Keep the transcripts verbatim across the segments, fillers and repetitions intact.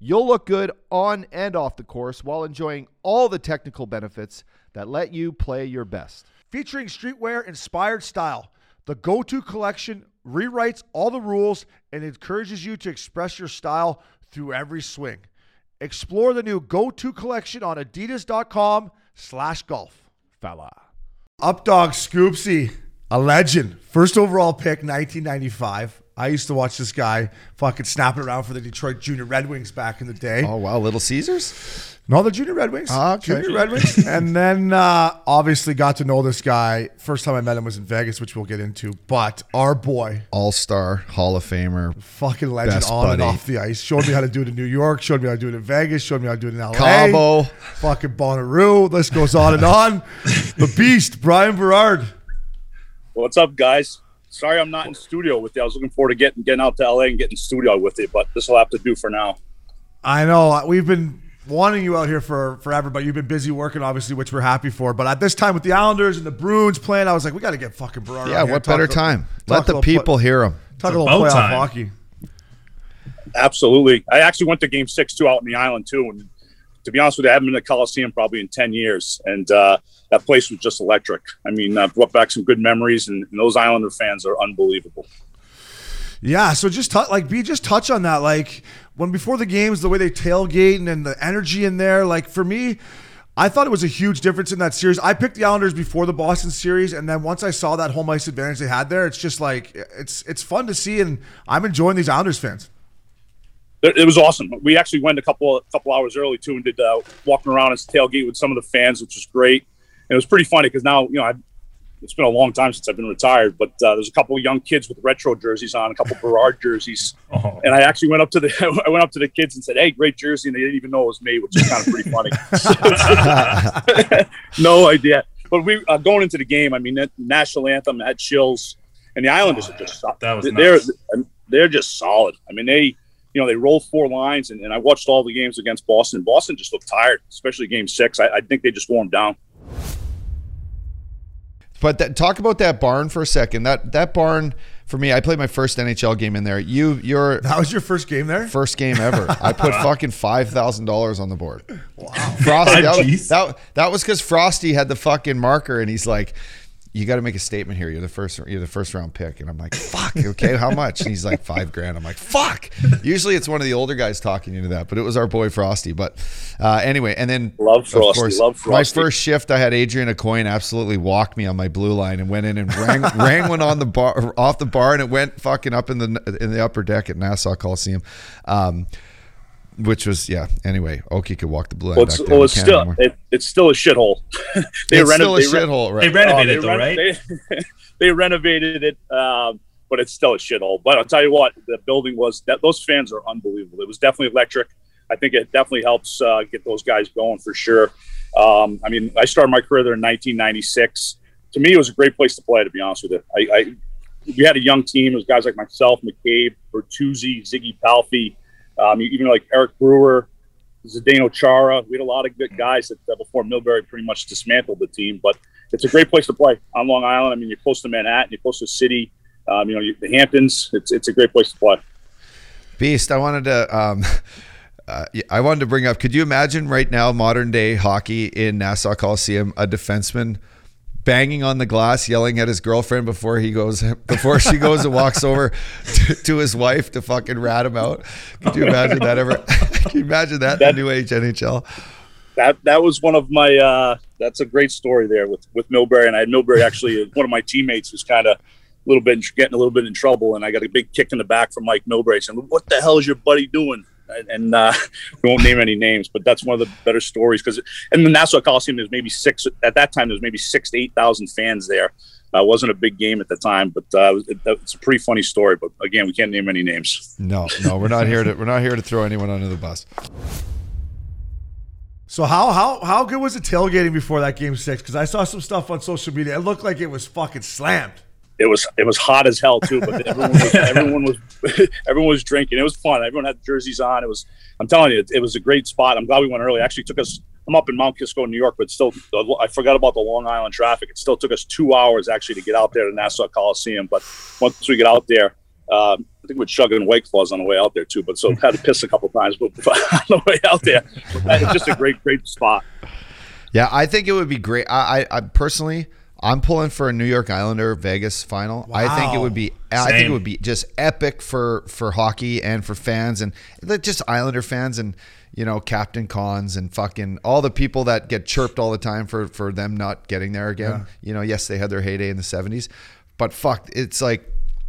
You'll look good on and off the course while enjoying all the technical benefits that let you play your best. Featuring streetwear-inspired style, the Go-To collection rewrites all the rules and encourages you to express your style through every swing. Explore the new Go-To collection on adidas.com slash golf. Fella. Updog Scoopsy, a legend. First overall pick, nineteen ninety-five. I used to watch this guy fucking snapping around for the Detroit Junior Red Wings back in the day. Oh, wow. Little Caesars? No, the Junior Red Wings. Uh, okay. Junior Red Wings. And then uh, obviously got to know this guy. First time I met him was in Vegas, which we'll get into. But our boy. All-star, Hall of Famer. Fucking legend on buddy. And off the ice. Showed me how to do it in New York. Showed me how to do it in Vegas. Showed me how to do it in L A. Cabo. Fucking Bonnaroo. This goes on and on. The Beast, Bryan Berard. What's up, guys? Sorry I'm not in studio with you. I was looking forward to getting getting out to L A and getting studio with you, but this will have to do for now. I know. We've been wanting you out here for forever, but you've been busy working, obviously, which we're happy for. But at this time with the Islanders and the Bruins playing, I was like, we got to get fucking Berard. Yeah, what better time? Let the people hear him. Talk a little playoff hockey. Absolutely. I actually went to Game six, too, out in the island, too. And to be honest with you, I haven't been to the Coliseum probably in ten years. And, uh, that place was just electric. I mean, I brought back some good memories, and, and those Islander fans are unbelievable. Yeah, so just t- like B, just touch on that. Like when before the games, the way they tailgate and, and the energy in there. Like for me, I thought it was a huge difference in that series. I picked the Islanders before the Boston series, and then once I saw that home ice advantage they had there, it's just like it's it's fun to see, and I'm enjoying these Islanders fans. It was awesome. We actually went a couple a couple hours early too, and did uh, walking around and tailgate with some of the fans, which was great. It was pretty funny because now, you know, I've, it's been a long time since I've been retired, but uh, there's a couple of young kids with retro jerseys on, a couple of Berard jerseys. Oh. And I actually went up to the I went up to the kids and said, hey, great jersey. And they didn't even know it was me, which is kind of pretty funny. No idea. But we uh, going into the game, I mean, that national anthem had chills. And the Islanders oh, are just that was they're, nice. they're, they're just solid. I mean, they, you know, they roll four lines. And, and I watched all the games against Boston. Boston just looked tired, especially game six. I, I think they just warmed down. But that, talk about that barn for a second. That that barn for me, I played my first N H L game in there. You, your that was your first game there. First game ever. I put fucking five thousand dollars on the board. Wow, Frosty. That was, that, that was because Frosty had the fucking marker, and he's like, "You got to make a statement here. You're the first. You're the first round pick." And I'm like, "Fuck, okay, how much?" And he's like, five grand. I'm like, "Fuck." Usually it's one of the older guys talking into that, but it was our boy Frosty. But uh, anyway, and then love Frosty. Of course, love Frosty. My first shift, I had Adrian Aucoin absolutely walk me on my blue line and went in and rang, rang one on the bar off the bar, and it went fucking up in the in the upper deck at Nassau Coliseum. Um, Which was, yeah, anyway, Oki could walk the blue line well, back well, it's, still, it, it's still a shithole. They it's renov- still a shithole, right? They renovated oh, they it, though, reno- right? They, they renovated it, uh, but it's still a shithole. But I'll tell you what, the building was, that those fans are unbelievable. It was definitely electric. I think it definitely helps uh, get those guys going for sure. Um, I mean, I started my career there in nineteen ninety-six. To me, it was a great place to play, to be honest with you. I, I we had a young team. It was guys like myself, McCabe, Bertuzzi, Ziggy Palffy. Um, even like Eric Brewer, Zdeno Chara. We had a lot of good guys that, that before Milbury pretty much dismantled the team. But it's a great place to play on Long Island. I mean, you're close to Manhattan, you're close to the city, um, you know, you, the Hamptons. It's it's a great place to play. Beast, I wanted to um, uh, I wanted to bring up. Could you imagine right now modern day hockey in Nassau Coliseum, a defenseman banging on the glass, yelling at his girlfriend before he goes, before she goes and walks over to, to his wife to fucking rat him out? Could you imagine that ever? Can you imagine that, that in the new age N H L? That that was one of my. Uh, that's a great story there with with Milbury, and I had Milbury actually one of my teammates was kind of a little bit getting a little bit in trouble, and I got a big kick in the back from Mike Milbury saying, "What the hell is your buddy doing?" And uh, we won't name any names, but that's one of the better stories because in the Nassau Coliseum, there's maybe six at that time. There's maybe six to eight thousand fans there. Uh, wasn't a big game at the time, but uh, it, it's a pretty funny story. But again, we can't name any names. No, no, we're not here to we're not here to throw anyone under the bus. So how how how good was the tailgating before that game six? Because I saw some stuff on social media. It looked like it was fucking slammed. It was it was hot as hell too, but everyone was everyone was, everyone was drinking. It was fun. Everyone had jerseys on. It was I'm telling you, it, it was a great spot. I'm glad we went early. It actually took us. I'm up in Mount Kisco, New York, but still, I forgot about the Long Island traffic. It still took us two hours actually to get out there to Nassau Coliseum. But once we get out there, uh, I think we're chugging White Claws on the way out there too. But so had to piss a couple times but on the way out there. It's just a great, great spot. Yeah, I think it would be great. I, I, I personally, I'm pulling for a New York Islander Vegas final. Wow. I think it would be. Same. I think it would be just epic for for hockey and for fans and just Islander fans and. You know, Captain Cons and fucking all the people that get chirped all the time for, for them not getting there again. Yeah. You know, yes, they had their heyday in the seventies, but fuck, it's like,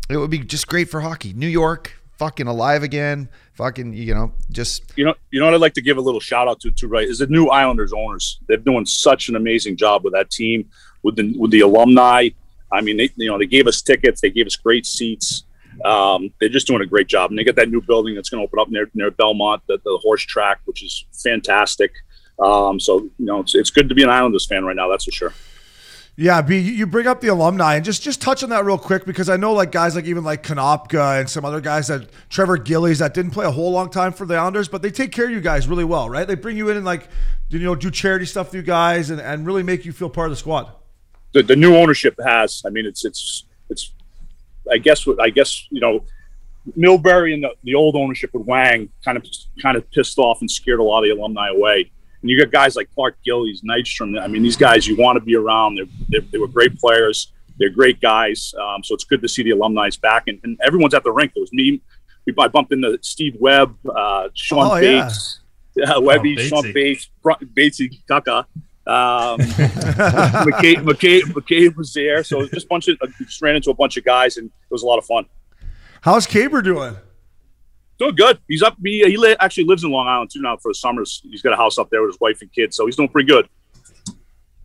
it would be just great for hockey. New York, fucking alive again, fucking, you know, just. You know, you know what I'd like to give a little shout out to, too, right, is the new Islanders owners. They're doing such an amazing job with that team, with the, with the alumni. I mean, they, you know, they gave us tickets. They gave us great seats. Um, they're just doing a great job, and they got that new building that's going to open up near near Belmont, the, the horse track, which is fantastic. Um, so you know, it's it's good to be an Islanders fan right now, that's for sure. Yeah, B, you bring up the alumni, and just just touch on that real quick because I know like guys like even like Konopka and some other guys that Trevor Gillies that didn't play a whole long time for the Islanders, but they take care of you guys really well, right? They bring you in and like you know do charity stuff with you guys and, and really make you feel part of the squad. The the new ownership has, I mean, it's it's it's. I guess what I guess you know, Milbury and the, the old ownership with Wang kind of kind of pissed off and scared a lot of the alumni away. And you got guys like Clark Gillies, Nystrom. I mean, these guys you want to be around. They're, they're, they were great players. They're great guys. Um, so it's good to see the alumni's back and, and everyone's at the rink. It was me. We I bumped into Steve Webb, uh, Sean oh, Bates, yeah. uh, Webby, oh, Sean Bates, Batesy Kaka. um McCabe, McCabe, McCabe was there, so just bunch of just ran into a bunch of guys, and it was a lot of fun. How's Caber doing? Doing good. He's up. He, he li- actually lives in Long Island too now for the summers. He's got a house up there with his wife and kids, so he's doing pretty good.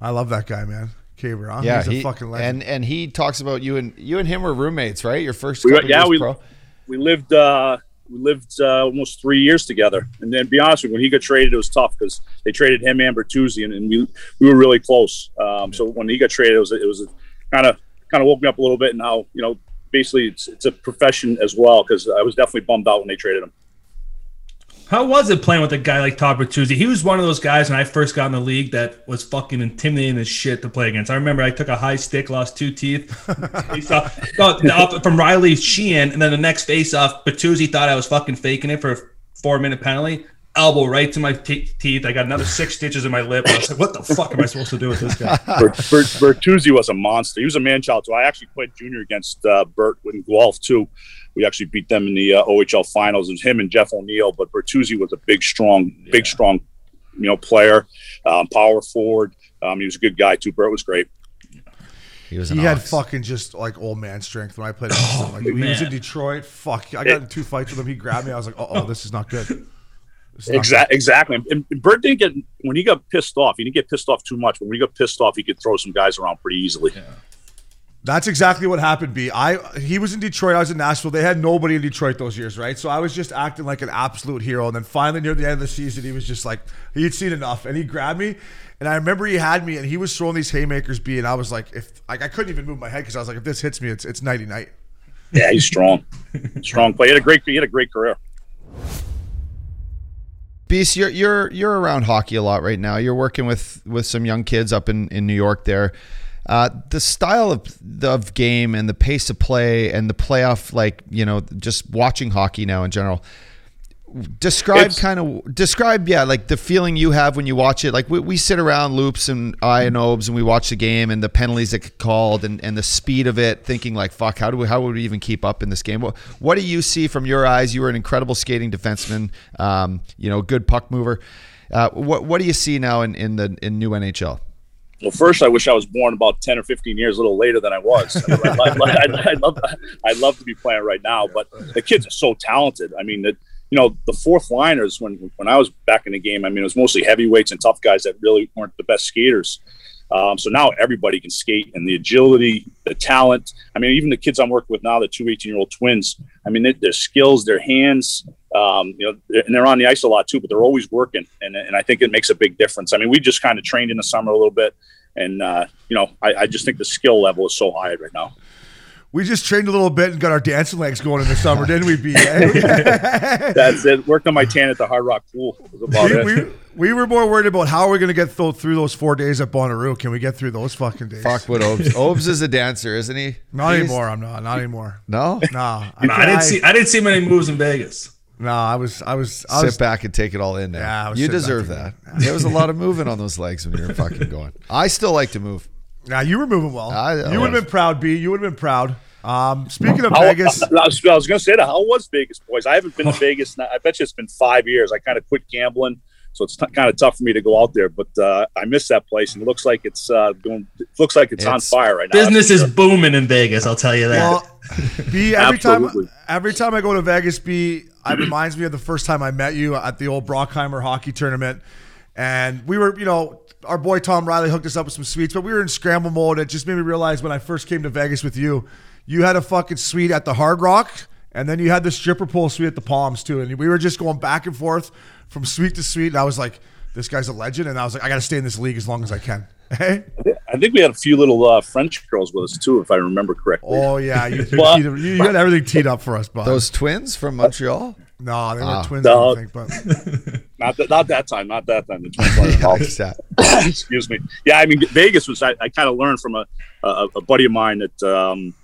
I love that guy, man. Caber, huh? Yeah, he's he, a fucking legend. And and he talks about you and you and him were roommates, right? Your first couple we, yeah, years we, pro. We lived. Uh, We lived uh, almost three years together. And then, to be honest with you, when he got traded, it was tough because they traded him and Bertuzzi, and, and we we were really close. Um, so when he got traded, it was it was kind of kind of woke me up a little bit. And now, you know, basically it's it's a profession as well because I was definitely bummed out when they traded him. How was it playing with a guy like Todd Bertuzzi? He was one of those guys when I first got in the league that was fucking intimidating as shit to play against. I remember I took a high stick, lost two teeth. He saw, saw from Riley Sheehan, and then the next face-off, Bertuzzi thought I was fucking faking it for a four-minute penalty. Elbow right to my te- teeth. I got another six stitches in my lip. I was like, what the fuck am I supposed to do with this guy? Bert, Bert, Bertuzzi was a monster. He was a man-child, too. I actually played junior against uh, Bert in Guelph, too. We actually beat them in the uh, O H L finals. It was him and Jeff O'Neill, but Bertuzzi was a big, strong, yeah. big, strong, you know, player, um, power forward. Um, he was a good guy too. Bert was great. He was. He had ox. fucking just like old man strength when I played. Oh, like, man. He was in Detroit. Fuck, I got it, in two fights with him. He grabbed me. I was like, oh, this is not good. Exactly. Exactly. And Bert didn't get when he got pissed off. He didn't get pissed off too much. When he got pissed off, he could throw some guys around pretty easily. Yeah. That's exactly what happened, B. I he was in Detroit. I was in Nashville. They had nobody in Detroit those years, right? So I was just acting like an absolute hero. And then finally, near the end of the season, he was just like, he'd seen enough. And he grabbed me. And I remember he had me. And he was throwing these haymakers, B. And I was like, if like I couldn't even move my head because I was like, if this hits me, it's it's nighty-night. Yeah, he's strong. Strong play. He had a great, he had a great career. Beast, you're, you're, you're around hockey a lot right now. You're working with, with some young kids up in, in New York there. Uh, the style of, of game and the pace of play and the playoff, like, you know, just watching hockey now in general, describe it's, kind of describe. Yeah. Like the feeling you have when you watch it, like we, we sit around loops and I and Obes and we watch the game and the penalties that get called and, and the speed of it thinking like, fuck, how do we, how would we even keep up in this game? What, what do you see from your eyes? You were an incredible skating defenseman, um, you know, good puck mover. Uh, what, what do you see now in, in the, in new N H L? Well, first, I wish I was born about ten or fifteen years, a little later than I was. I mean, I'd, I'd, I'd, I'd, love, I'd love to be playing right now, but the kids are so talented. I mean, the, you know, the fourth liners, when when I was back in the game, I mean, it was mostly heavyweights and tough guys that really weren't the best skaters. Um, so now everybody can skate, and the agility, the talent. I mean, even the kids I'm working with now, the two eighteen-year-old twins, I mean, they, their skills, their hands, um, you know, they're, and they're on the ice a lot too, but they're always working. And, and I think it makes a big difference. I mean, we just kind of trained in the summer a little bit. And, uh, you know, I, I just think the skill level is so high right now. We just trained a little bit and got our dancing legs going in the summer, didn't we, B? That's it. Worked on my tan at the Hard Rock Pool. Was about we, it. We, we were more worried about how we're going to get th- through those four days at Bonnaroo. Can we get through those fucking days? Fuck with Obes. Obes is a dancer, isn't he? Not He's... anymore. I'm not. Not anymore. No? No. I, mean, I, didn't I, see, I didn't see many moves in Vegas. No, I was, I was, I sit was, back and take it all in. Now. Yeah, I was you deserve that. that. There was a lot of moving on those legs when you were fucking going. I still like to move. Nah, you were moving well. I, I you would have been proud, B. You would have been proud. Um, speaking of how, Vegas. I, I was, was going to say that. How was Vegas, boys? I haven't been to Vegas. I bet you it's been five years. I kind of quit gambling, so it's t- kind of tough for me to go out there. But uh, I miss that place, and it looks like it's, uh, doing, it looks like it's, it's on fire right now. Business is sure. booming in Vegas, I'll tell you that. Well, B, every time, every time I go to Vegas, B, it reminds me of the first time I met you at the old Brockheimer hockey tournament. And we were, you know, our boy Tom Riley hooked us up with some suites, but we were in scramble mode. It just made me realize when I first came to Vegas with you, you had a fucking suite at the Hard Rock, and then you had the stripper pole suite at the Palms too. And we were just going back and forth from suite to suite. And I was like, this guy's a legend. And I was like, I got to stay in this league as long as I can. Hey? I think we had a few little uh, French girls with us too, if I remember correctly. Oh yeah, you, well, you, you had everything teed up for us, Bob. Those twins from Montreal? No, they were uh, twins. No, I think, but not that, not that time, not that time. The twins. Yeah, excuse me. Yeah, I mean Vegas was. I, I kind of learned from a, a a buddy of mine that um,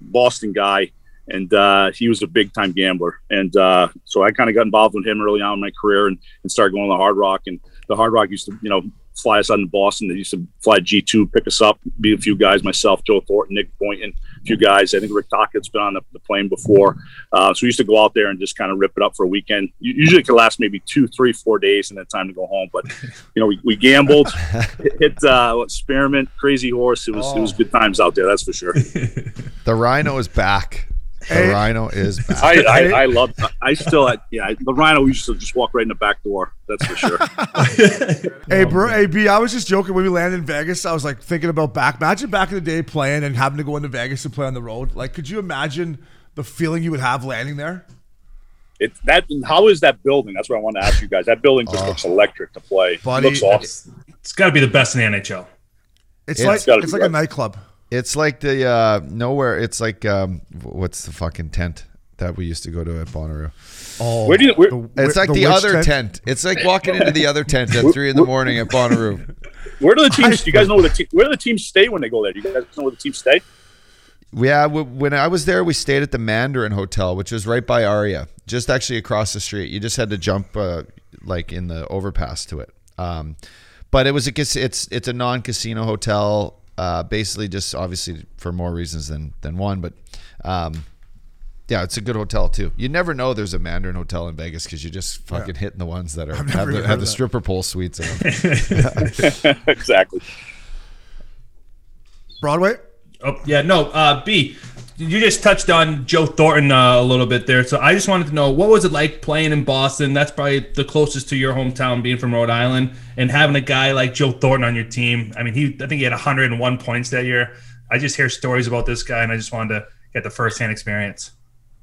Boston guy, and uh, he was a big time gambler, and uh, so I kind of got involved with him early on in my career, and, and started going to the Hard Rock, and the Hard Rock used to, you know, fly us out in Boston. They used to fly G two, pick us up, be a few guys, myself, Joe Thornton, Nick Boynton, a few guys. I think Rick Tockett's been on the, the plane before. Uh, so we used to go out there and just kind of rip it up for a weekend. Usually it could last maybe two, three, four days and then time to go home. But, you know, we, we gambled, hit uh, Spearmint, Crazy Horse. It was, oh. it was good times out there, that's for sure. The Rhino is back. The hey. Rhino is back. I, I, I love – I still – yeah, the Rhino used to just walk right in the back door. That's for sure. Hey, bro, hey, B, I was just joking. When we landed in Vegas, I was, like, thinking about back – imagine back in the day playing and having to go into Vegas and play on the road. Like, could you imagine the feeling you would have landing there? It, that how is that building? That's what I want to ask you guys. That building just uh, looks electric to play. Buddy, it looks awesome. It's, it's got to be the best in the N H L. It's, it's like it's, it's like right. a nightclub. It's like the uh, nowhere. It's like um, what's the fucking tent that we used to go to at Bonnaroo? Oh, where do you, where, it's the, like the, the other tent? tent. It's like walking into the other tent at three in the morning at Bonnaroo. Where do the teams? Do you guys know where the te- where do the teams stay when they go there? Do you guys know where the teams stay? Yeah, we, when I was there, we stayed at the Mandarin Hotel, which was right by Aria, just actually across the street. You just had to jump uh, like in the overpass to it. Um, but it was a it's it's a non-casino hotel. Uh, basically just obviously for more reasons than, than one, but um, yeah, it's a good hotel too. You never know there's a Mandarin hotel in Vegas because you're just fucking yeah. hitting the ones that are have the, have the stripper pole suites in them. Exactly. Broadway? Oh yeah, no, uh, B, you just touched on Joe Thornton uh, a little bit there, so I just wanted to know, what was it like playing in Boston? That's probably the closest to your hometown, being from Rhode Island, and having a guy like Joe Thornton on your team. I mean, he I think he had one hundred one points that year. I just hear stories about this guy, and I just wanted to get the firsthand experience.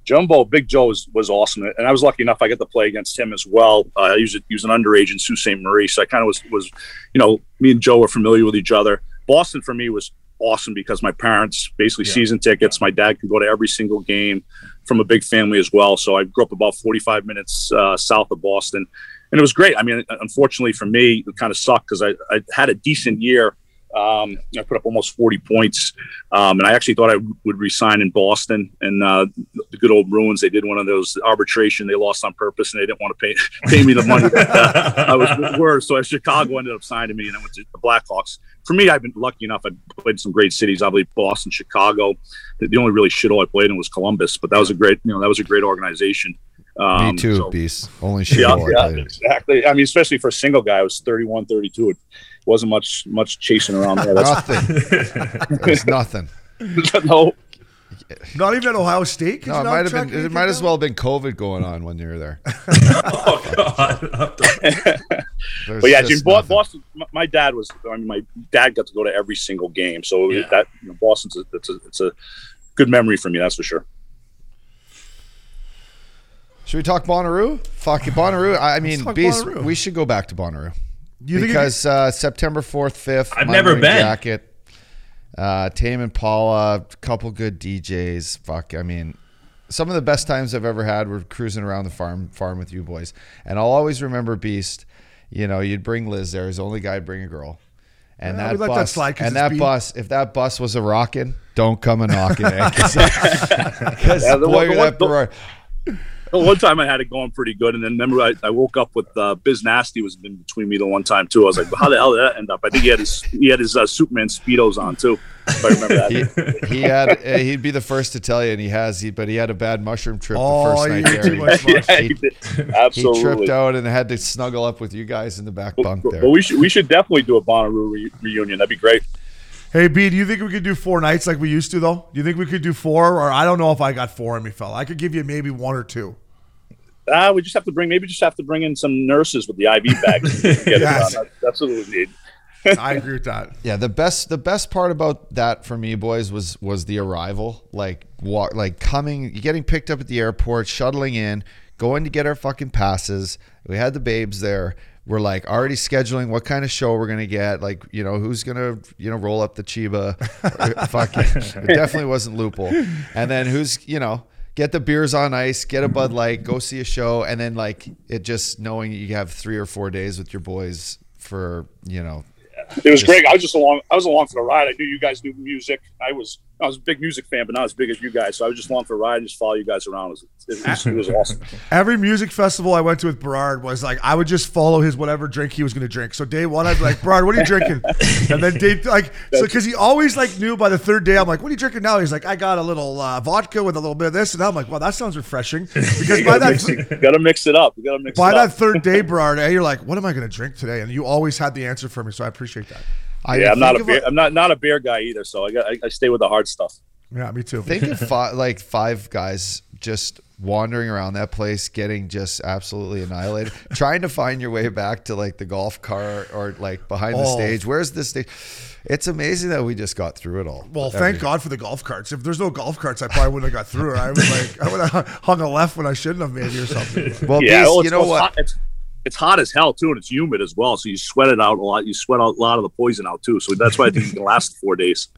Jumbo, Big Joe was, was awesome, and I was lucky enough I got to play against him as well. Uh, he, was, he was an underage in Sault Ste. Marie, so I kind of was, was, you know, me and Joe were familiar with each other. Boston for me was awesome because my parents basically yeah. season tickets. My dad could go to every single game from a big family as well. So I grew up about forty-five minutes uh, south of Boston, and it was great. I mean, unfortunately for me, it kind of sucked because I, I had a decent year. Um, I put up almost forty points, um, and I actually thought I w- would resign in Boston. And uh, the good old Bruins, they did one of those arbitration. They lost on purpose, and they didn't want to pay pay me the money that uh, I was worth. So Chicago ended up signing me, and I went to the Blackhawks. For me, I've been lucky enough. I've played in some great cities. Obviously, Boston, Chicago. The only really shithole I played in was Columbus, but that was a great, you know, that was a great organization. Um, me too, so, Beast. Only shithole. Yeah, yeah, exactly. I mean, especially for a single guy, I was thirty-one, thirty-two. It wasn't much, much chasing around there. That's nothing. There's nothing. No. Not even at Ohio State? No, it might, have been, it might as well have been COVID going on when you were there. Oh, God. But yeah, Jim, Boston, my dad was, I mean, my dad got to go to every single game. So yeah. that you know, Boston's, a, it's, a, it's a good memory for me, that's for sure. Should we talk Bonnaroo? Fuck you, Bonnaroo. I mean, Beast, Bonnaroo. We should go back to Bonnaroo. You because uh, September fourth, fifth, I've never been. Jacket. Uh, Tame Impala, a couple good D Js. Fuck, I mean, some of the best times I've ever had were cruising around the farm farm with you boys. And I'll always remember Beast. You know, you'd bring Liz there. He's the only guy to bring a girl. And yeah, that bus, that slide and that beat. bus. If that bus was a rockin', don't come a knockin'. Because yeah, boy, the, that the, Berard. Well, one time I had it going pretty good, and then remember I, I woke up with uh, Biz Nasty was in between me the one time too. I was like, how the hell did that end up? I think he had his he had his uh, Superman Speedos on too. If I remember that. he, he had uh, he'd be the first to tell you, and he has. He, but he had a bad mushroom trip oh, the first night there. Too much mushroom. Yeah, he, he, absolutely. He tripped out and had to snuggle up with you guys in the back well, bunk there. Well, we should we should definitely do a Bonnaroo re- reunion. That'd be great. Hey, B, do you think we could do four nights like we used to though? Do you think we could do four? Or I don't know if I got four in me, fella. I could give you maybe one or two. Ah, uh, we just have to bring. Maybe just have to bring in some nurses with the I V bags. Yes. That's what we need. I agree with that. Yeah, the best. The best part about that for me, boys, was was the arrival. Like walk, like coming, getting picked up at the airport, shuttling in, going to get our fucking passes. We had the babes there. We're like already scheduling what kind of show we're gonna get. Like you know who's gonna you know roll up the Chiba. Fucking, it definitely wasn't Loophole. And then who's you know. Get the beers on ice, get a Bud Light, go see a show, and then like it just knowing you have three or four days with your boys for you know. Yeah. It was just, great. I was just along. I was along for the ride. I knew you guys knew music. I was I was a big music fan, but not as big as you guys. So I was just along for the ride and just follow you guys around. It was, it was, it was awesome. Every music festival I went to with Berard was like I would just follow his whatever drink he was going to drink. So day one I'd be like, Berard, what are you drinking? And then day like so because he always like knew by the third day I'm like, what are you drinking now? He's like, I got a little uh, vodka with a little bit of this, and I'm like, wow, that sounds refreshing. Because by that mix, th- gotta mix it up. You gotta mix by it up. That third day, Berard, you're like, what am I going to drink today? And you always had the answer for me, so I appreciate that. I yeah, I'm not a beer, a, I'm not, not a beer guy either, so I, got, I I stay with the hard stuff. Yeah, me too. Think of five, like five guys just wandering around that place, getting just absolutely annihilated, trying to find your way back to like the golf car or like behind oh. the stage. Where's the stage? It's amazing that we just got through it all. Well, thank everything. God for the golf carts. If there's no golf carts, I probably wouldn't have got through. I was like, I would have hung a left when I shouldn't have maybe or something. Well, yeah, well, you know what? It's hot as hell too, and it's humid as well. So you sweat it out a lot. You sweat out a lot of the poison out too. So that's why I think it can last four days.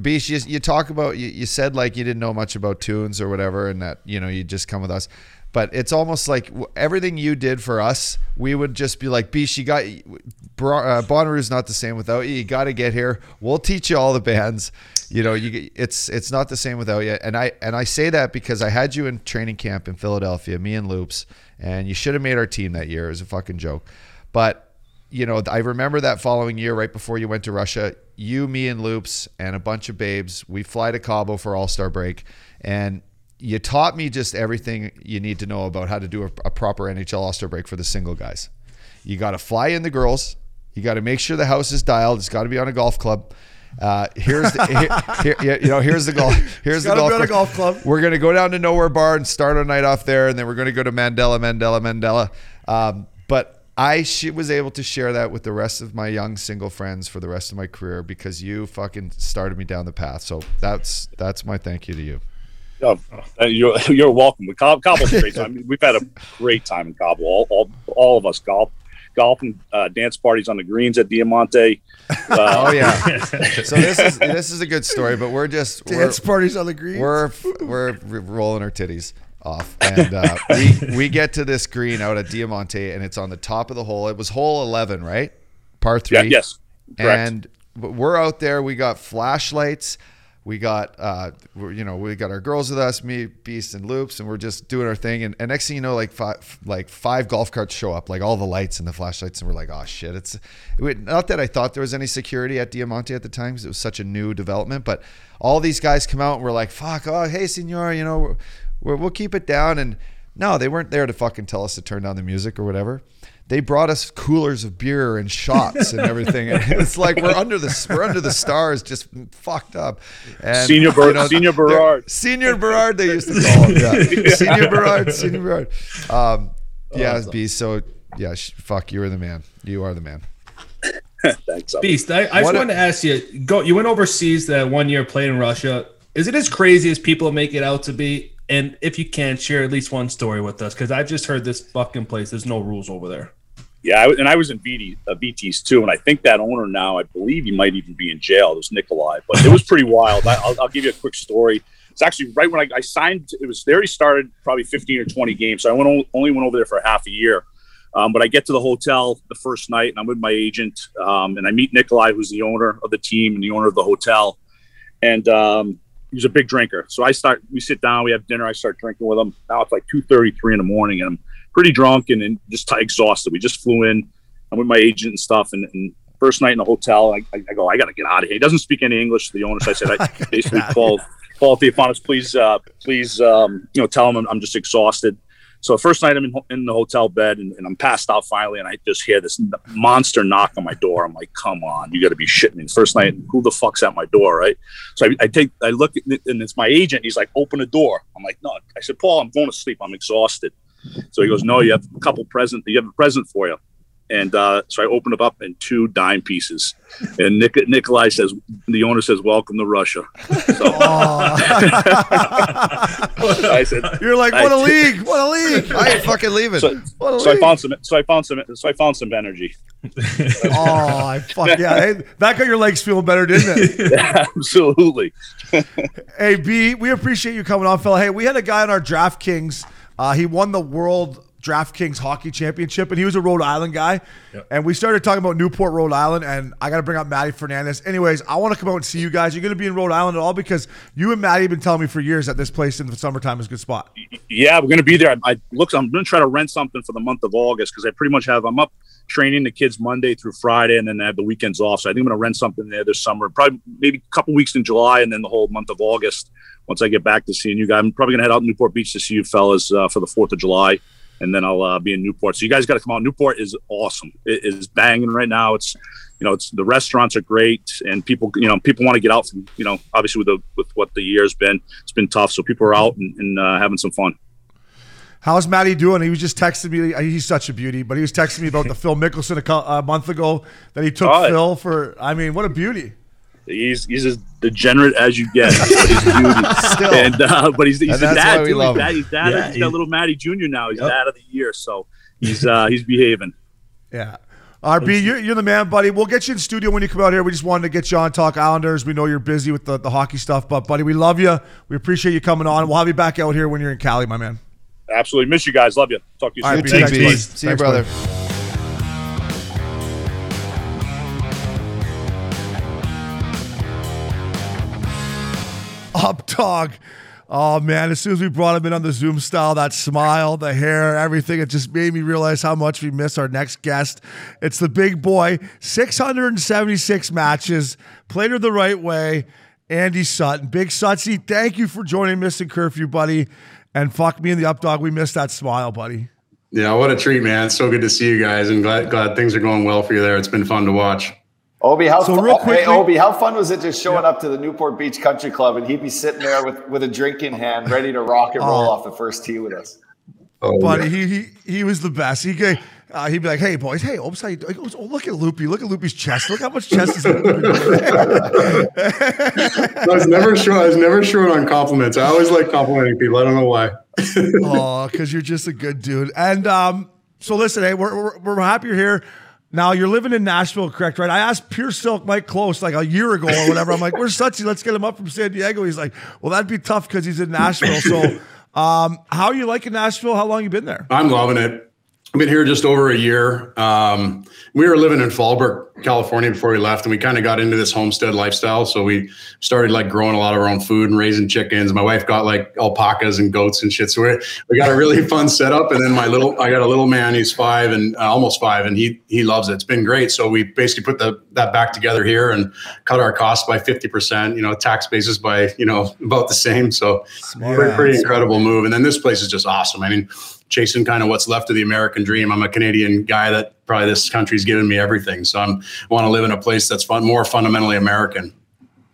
Beast, you, you talk about you, you said like you didn't know much about tunes or whatever, and that you know you just come with us. But it's almost like everything you did for us, we would just be like, Beast, you got uh, Bonnaroo's not the same without you. You got to get here. We'll teach you all the bands. You know, you it's it's not the same without you. And I and I say that because I had you in training camp in Philadelphia, me and Loops. And you should have made our team that year. It was a fucking joke. But, you know, I remember that following year right before you went to Russia, you, me, and Loops and a bunch of babes, we fly to Cabo for All-Star break. And you taught me just everything you need to know about how to do a, a proper N H L All-Star break for the single guys. You got to fly in the girls. You got to make sure the house is dialed. It's got to be on a golf club. Uh, here's the, here, here, you know here's the golf here's the golf, go golf club. We're gonna go down to Nowhere Bar and start our night off there, and then we're gonna go to Mandela, Mandela, Mandela. Um, but I sh- was able to share that with the rest of my young single friends for the rest of my career because you fucking started me down the path. So that's that's my thank you to you. Oh, you're you're welcome. We Cob- Cobble's a great time. I mean, we've had a great time in Cabo. All all, all of us golf. Golf and uh, dance parties on the greens at Diamante. Uh, oh yeah, so this is this is a good story, but we're just dance we're, parties on the greens. We're we're rolling our titties off, and uh, we we get to this green out at Diamante, and it's on the top of the hole. It was hole eleven, right? Par three. Yeah, yes, correct. And we're out there. We got flashlights. We got uh, you know we got our girls with us, me, Beast, and Loops, and we're just doing our thing. And, and next thing you know, like five like five golf carts show up, like all the lights and the flashlights, and we're like, oh shit! It's not that I thought there was any security at Diamante at the time, because it was such a new development. But all these guys come out, and we're like, fuck! Oh, hey, senor, you know, we're, we're, we'll keep it down. And No, they weren't there to fucking tell us to turn down the music or whatever. They brought us coolers of beer and shots and everything. And it's like we're under the we're under the stars, just fucked up. And, Senior, Ber- you know, Senior Berard, Senior Berard, they used to call him. Yeah. Yeah. Senior Berard, Senior Berard. Um, yeah, awesome. B. So yeah, sh- fuck, you were the man. You are the man. Thanks, Beast. I, I just a- wanted to ask you. Go. You went overseas that one year, played in Russia. Is it as crazy as people make it out to be? And if you can, share at least one story with us, because I've just heard this fucking place, there's no rules over there. Yeah, and I was in B T, uh, B Ts too, and I think that owner now, I believe he might even be in jail. It was Nikolai, but it was pretty wild. I, I'll, I'll give you a quick story. It's actually right when I, I signed, it was, they already started probably fifteen or twenty games, so I went, only went over there for half a year. Um, but I get to the hotel the first night, and I'm with my agent, um, and I meet Nikolai, who's the owner of the team and the owner of the hotel. And um he was a big drinker. So I start, we sit down, we have dinner. I start drinking with him. Now it's like two thirty, three in the morning, and I'm pretty drunk and, and just t- exhausted. We just flew in. I'm with my agent and stuff. And, and first night in the hotel, I, I go, I got to get out of here. He doesn't speak any English to the owner. So I said, I basically called, called Theophanos, please, uh, please, um, you know, tell him I'm, I'm just exhausted. So first night I'm in, in the hotel bed and, and I'm passed out finally. And I just hear this monster knock on my door. I'm like, come on, you got to be shitting me. First night, who the fuck's at my door, right? So I, I take, I look at, and it's my agent. He's like, open the door. I'm like, no. I said, Paul, I'm going to sleep. I'm exhausted. So he goes, no, you have a couple present. You have a present for you. And uh, so I opened it up in two dime pieces. And Nick, Nikolai says, the owner says, welcome to Russia. So, oh. I said, you're like, what I, a league, what a league. I ain't fucking leaving. So, what a so league. I found some, so I found some, so I found some energy. Oh, I fuck yeah. Hey, that got your legs feeling better, didn't it? Yeah, absolutely. Hey, B, we appreciate you coming on, fella. Hey, we had a guy on our DraftKings. Uh, he won the world DraftKings Hockey Championship, and he was a Rhode Island guy. Yep. And we started talking about Newport, Rhode Island, and I got to bring up Matty Fernandez. Anyways, I want to come out and see you guys. You're going to be in Rhode Island at all? Because you and Matty have been telling me for years that this place in the summertime is a good spot. Yeah, we're going to be there. I, I look, I'm going to try to rent something for the month of August because I pretty much have – I'm up training the kids Monday through Friday, and then I have the weekends off. So I think I'm going to rent something there this summer, probably maybe a couple weeks in July and then the whole month of August once I get back to seeing you guys. I'm probably going to head out to Newport Beach to see you fellas uh, for the fourth of July. And then I'll uh, be in Newport. So you guys got to come out. Newport is awesome. It is banging right now. It's, you know, it's the restaurants are great, and people, you know, people want to get out from, you know, obviously with the with what the year's been, it's been tough. So people are out and, and uh, having some fun. How's Matty doing? He was just texting me. He's such a beauty, but he was texting me about the Phil Mickelson a, co- a month ago that he took oh, Phil for. I mean, what a beauty. He's he's as degenerate as you get, but he's a Still. And, uh, but he's, he's and a dad too. He's dad, he's dad. Yeah, he's, he's got little Matty Junior now. He's yep. dad of the year, so he's uh, he's behaving. Yeah, R B, you're, you're the man, buddy. We'll get you in studio when you come out here. We just wanted to get you on Talk Islanders. We know you're busy with the, the hockey stuff, but buddy, we love you. We appreciate you coming on. We'll have you back out here when you're in Cali, my man. Absolutely, miss you guys. Love you. Talk to you soon. Right, thanks, thanks, see you, thanks, brother. brother. Up dog. Oh man, as soon as we brought him in on the Zoom style, that smile, the hair, everything, it just made me realize how much we miss our next guest. It's the big boy, six hundred seventy-six matches, played her the right way, Andy Sutton. Big Sutsy, thank you for joining Missing Curfew, buddy. And fuck me and the up dog, we missed that smile, buddy. Yeah, what a treat, man. It's so good to see you guys, and glad glad things are going well for you there. It's been fun to watch. Obi, how so fun, quickly, hey, Obi, how fun was it just showing yeah. up to the Newport Beach Country Club and he'd be sitting there with, with a drink in hand, ready to rock and roll uh, off the first tee with us? Oh, buddy, yeah. he, he he was the best. He gave, uh, he'd be like, "Hey boys, hey, Obi, oh, look at Loopy, look at Loopy's chest, look how much chest he's got." I was never sure. I was never short on compliments. I always like complimenting people. I don't know why. Oh, because you're just a good dude. And um, so listen, hey, we're we're, we're happy you're here. Now, you're living in Nashville, correct, right? I asked Pure Silk Mike Close like a year ago or whatever. I'm like, where's Sutsy? Let's get him up from San Diego. He's like, well, that'd be tough because he's in Nashville. So um, how are you liking Nashville? How long you been there? I'm loving it. I've been here just over a year. Um, we were living in Fallbrook, California before we left, and we kind of got into this homestead lifestyle. So we started like growing a lot of our own food and raising chickens. My wife got like alpacas and goats and shit. So we we got a really fun setup. And then my little, I got a little man, he's five and uh, almost five, and he, he loves it. It's been great. So we basically put the, that back together here and cut our costs by fifty percent, you know, tax basis by, you know, about the same. So yeah, pretty, pretty incredible move. And then this place is just awesome. I mean, chasing kind of what's left of the American dream. I'm a Canadian guy that probably this country's given me everything. So I'm, I want to live in a place that's fun, more fundamentally American.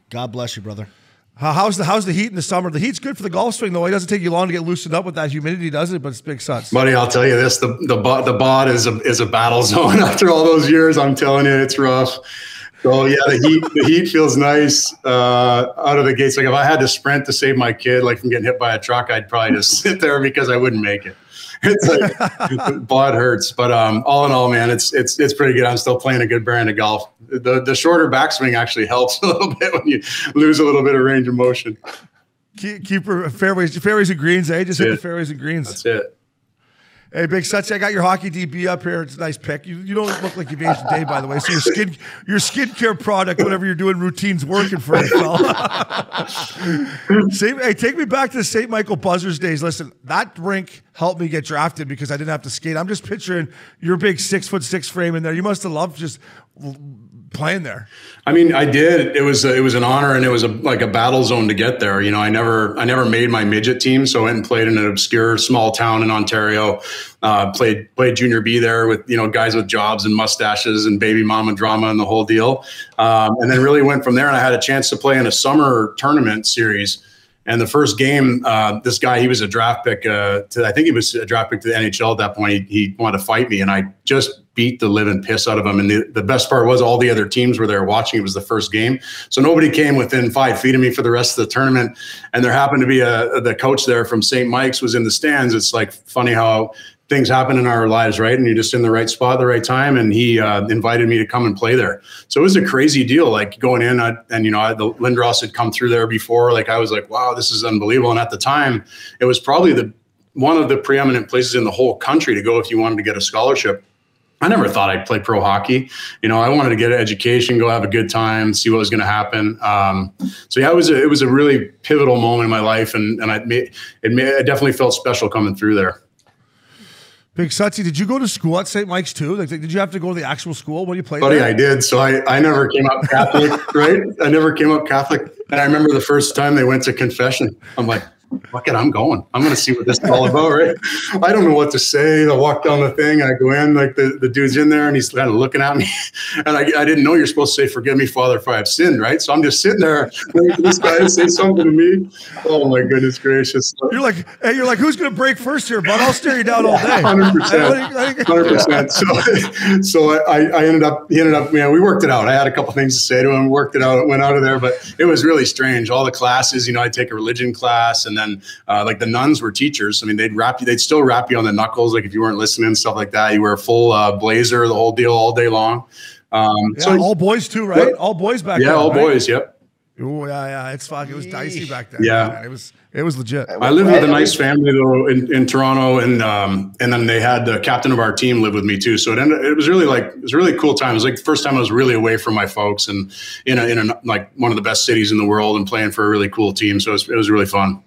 God bless you, brother. How, how's the how's the heat in the summer? The heat's good for the golf swing, though. It doesn't take you long to get loosened up with that humidity, does it? But it's big suds. Buddy, I'll tell you this. The the, the bod is a, is a battle zone after all those years. I'm telling you, it's rough. So yeah, the heat the heat feels nice uh, out of the gates. Like if I had to sprint to save my kid, like from getting hit by a truck, I'd probably just sit there because I wouldn't make it. It's like bod hurts, but um, all in all, man, it's it's it's pretty good. I'm still playing a good brand of golf. The the shorter backswing actually helps a little bit when you lose a little bit of range of motion. Keep, keep fairways, fairways and greens. Eh? Just That's hit it. The fairways and greens. That's it. Hey, Big Sutsy, I got your hockey D B up here. It's a nice pick. You, you don't look like you've aged a day, by the way. So your skin, your skincare product, whatever you're doing, routine's working for you, pal. Hey, take me back to the Saint Michael Buzzers days. Listen, that rink helped me get drafted because I didn't have to skate. I'm just picturing your big six foot six frame in there. You must have loved just playing there. I mean, I did. It was a, it was an honor, and it was a like a battle zone to get there. You know, I never I never made my midget team, so I went and played in an obscure small town in Ontario. Uh, played played junior B there with you know guys with jobs and mustaches and baby mama drama and the whole deal. Um, and then really went from there. And I had a chance to play in a summer tournament series. And the first game, uh, this guy, he was a draft pick. Uh, to, I think he was a draft pick to the N H L at that point. He, he wanted to fight me, and I just beat the living piss out of him. And the, the best part was all the other teams were there watching. It was the first game. So nobody came within five feet of me for the rest of the tournament. And there happened to be a the coach there from Saint Mike's was in the stands. It's like funny how things happen in our lives, right? And you're just in the right spot at the right time. And he uh, invited me to come and play there. So it was a crazy deal, like going in I, and, you know, I, the Lindros had come through there before. Like I was like, wow, this is unbelievable. And at the time, it was probably the one of the preeminent places in the whole country to go if you wanted to get a scholarship. I never thought I'd play pro hockey. You know, I wanted to get an education, go have a good time, see what was going to happen. Um, so yeah, it was a, it was a really pivotal moment in my life. And, and I, it, it definitely felt special coming through there. Big Sutsy, did you go to school at Saint Mike's too? Like, did you have to go to the actual school when you played? Buddy, there? I did. So I, I never came up Catholic, right? I never came up Catholic. And I remember the first time they went to confession. I'm like, fuck it, I'm going. I'm going to see what this is all about, right? I don't know what to say. I walk down the thing. I go in, like the, the dude's in there and he's kind of looking at me. And I, I didn't know you're supposed to say, forgive me, Father, if I have sinned, right? So I'm just sitting there waiting for this guy to say something to me. Oh, my goodness gracious. You're like, hey, you're like, who's going to break first here, bud? I'll stare you down all day. one hundred percent. one hundred percent. So, so I, I ended up, he ended up, you know, we worked it out. I had a couple things to say to him, worked it out, went out of there. But it was really strange. All the classes, you know, I take a religion class and then uh, like the nuns were teachers. I mean, they'd wrap you, they'd still wrap you on the knuckles. Like if you weren't listening, stuff like that, you were a full uh, blazer, the whole deal all day long. Um, yeah, so all boys too, right? Yep. All boys back then. Yeah, all right? Boys. Yep. Oh yeah, yeah. It's fuck. It was dicey back then. Yeah, man. It was. It was legit. I lived with a nice family though in, in Toronto, and um, and then they had the captain of our team live with me too. So it ended, it was really like it was a really cool time. It was like the first time I was really away from my folks, and in a, in a, like one of the best cities in the world, and playing for a really cool team. So it was, it was really fun.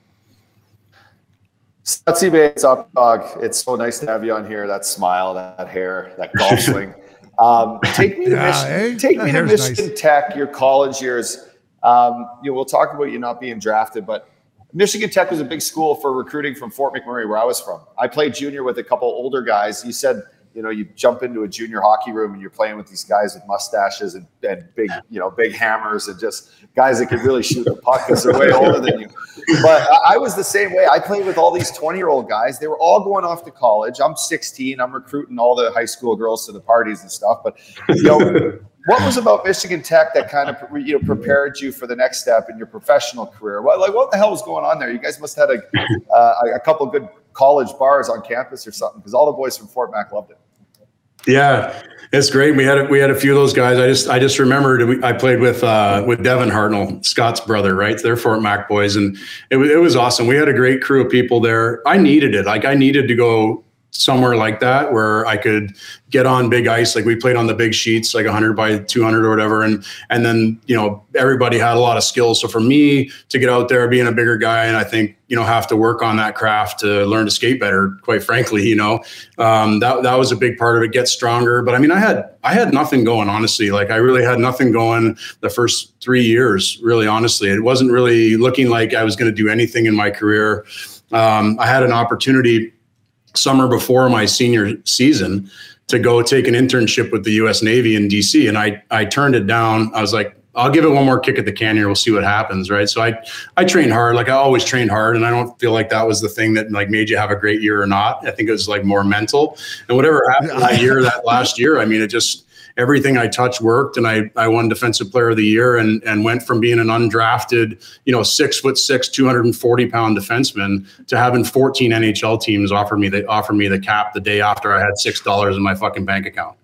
Sutsy Bates up, dog. It's so nice to have you on here. That smile, that hair, that golf swing. Um, take me to yeah, Michigan. Eh? Take that me to Michigan nice. Tech. Your college years. Um, you know, we'll talk about you not being drafted, but Michigan Tech was a big school for recruiting from Fort McMurray, where I was from. I played junior with a couple older guys. You said, you know, you jump into a junior hockey room and you're playing with these guys with mustaches and, and big, you know, big hammers and just guys that could really shoot the puck because they're way older than you. But I was the same way. I played with all these twenty-year-old guys. They were all going off to college. I'm sixteen. I'm recruiting all the high school girls to the parties and stuff. But, you know, what was about Michigan Tech that kind of, you know, prepared you for the next step in your professional career? What, like, what the hell was going on there? You guys must have had a, uh, a couple of good college bars on campus or something, because all the boys from Fort Mac loved it. Yeah, it's great. We had a, we had a few of those guys. I just I just remembered we, I played with uh, with Devin Hartnell, Scott's brother, right? They're Fort Mac boys, and it was it was awesome. We had a great crew of people there. I needed it. Like I needed to go somewhere like that where I could get on big ice. Like we played on the big sheets, like one hundred by two hundred or whatever. And, and then, you know, everybody had a lot of skills. So for me to get out there being a bigger guy, and I think, you know, have to work on that craft to learn to skate better, quite frankly, you know, um, that, that was a big part of it, get stronger. But I mean, I had, I had nothing going, honestly. Like I really had nothing going the first three years, really, honestly. It wasn't really looking like I was going to do anything in my career. Um, I had an opportunity summer before my senior season to go take an internship with the U S Navy in D C. And I, I turned it down. I was like, I'll give it one more kick at the can here. We'll see what happens. Right. So I, I trained hard. Like I always trained hard, and I don't feel like that was the thing that like made you have a great year or not. I think it was like more mental, and whatever happened that year, that last year, I mean, it just, everything I touched worked, and I, I won Defensive Player of the Year, and and went from being an undrafted, you know, six foot six, two hundred forty pound defenseman to having fourteen N H L teams offer me the offer me the cap the day after I had six dollars in my fucking bank account.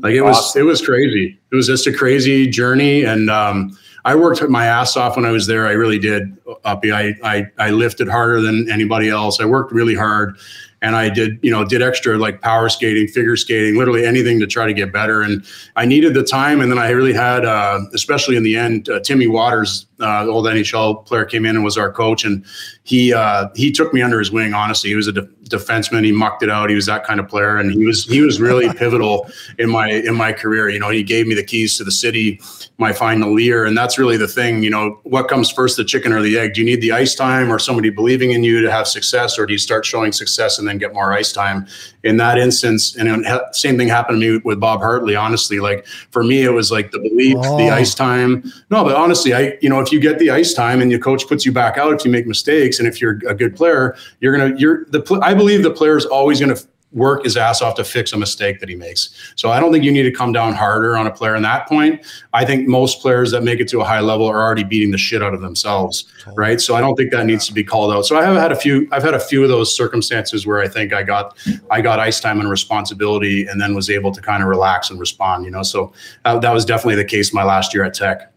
Like it was awesome. It was crazy. It was just a crazy journey, and um, I worked my ass off when I was there. I really did, Uppy. I I I lifted harder than anybody else. I worked really hard. And I did, you know, did extra like power skating, figure skating, literally anything to try to get better. And I needed the time. And then I really had, uh, especially in the end, uh, Timmy Waters, uh, old N H L player, came in and was our coach. And he uh, he took me under his wing. Honestly, he was a de- defenseman. He mucked it out. He was that kind of player. And he was he was really pivotal in my in my career. You know, he gave me the keys to the city my final year. And that's really the thing. You know, what comes first, the chicken or the egg? Do you need the ice time or somebody believing in you to have success, or do you start showing success and then get more ice time? In that instance, and same thing happened to me with Bob Hartley, honestly. Like for me, it was like the belief, oh. the ice time. No, but honestly, I, you know, if you get the ice time and your coach puts you back out, if you make mistakes and if you're a good player, you're going to, you're the, pl- I believe the player is always going to f- work his ass off to fix a mistake that he makes. So I don't think you need to come down harder on a player in that point. I think most players that make it to a high level are already beating the shit out of themselves, right? So I don't think that needs to be called out. So I have had a few, I've had a few of those circumstances where I think I got, I got ice time and responsibility, and then was able to kind of relax and respond, you know? So that, that was definitely the case my last year at Tech.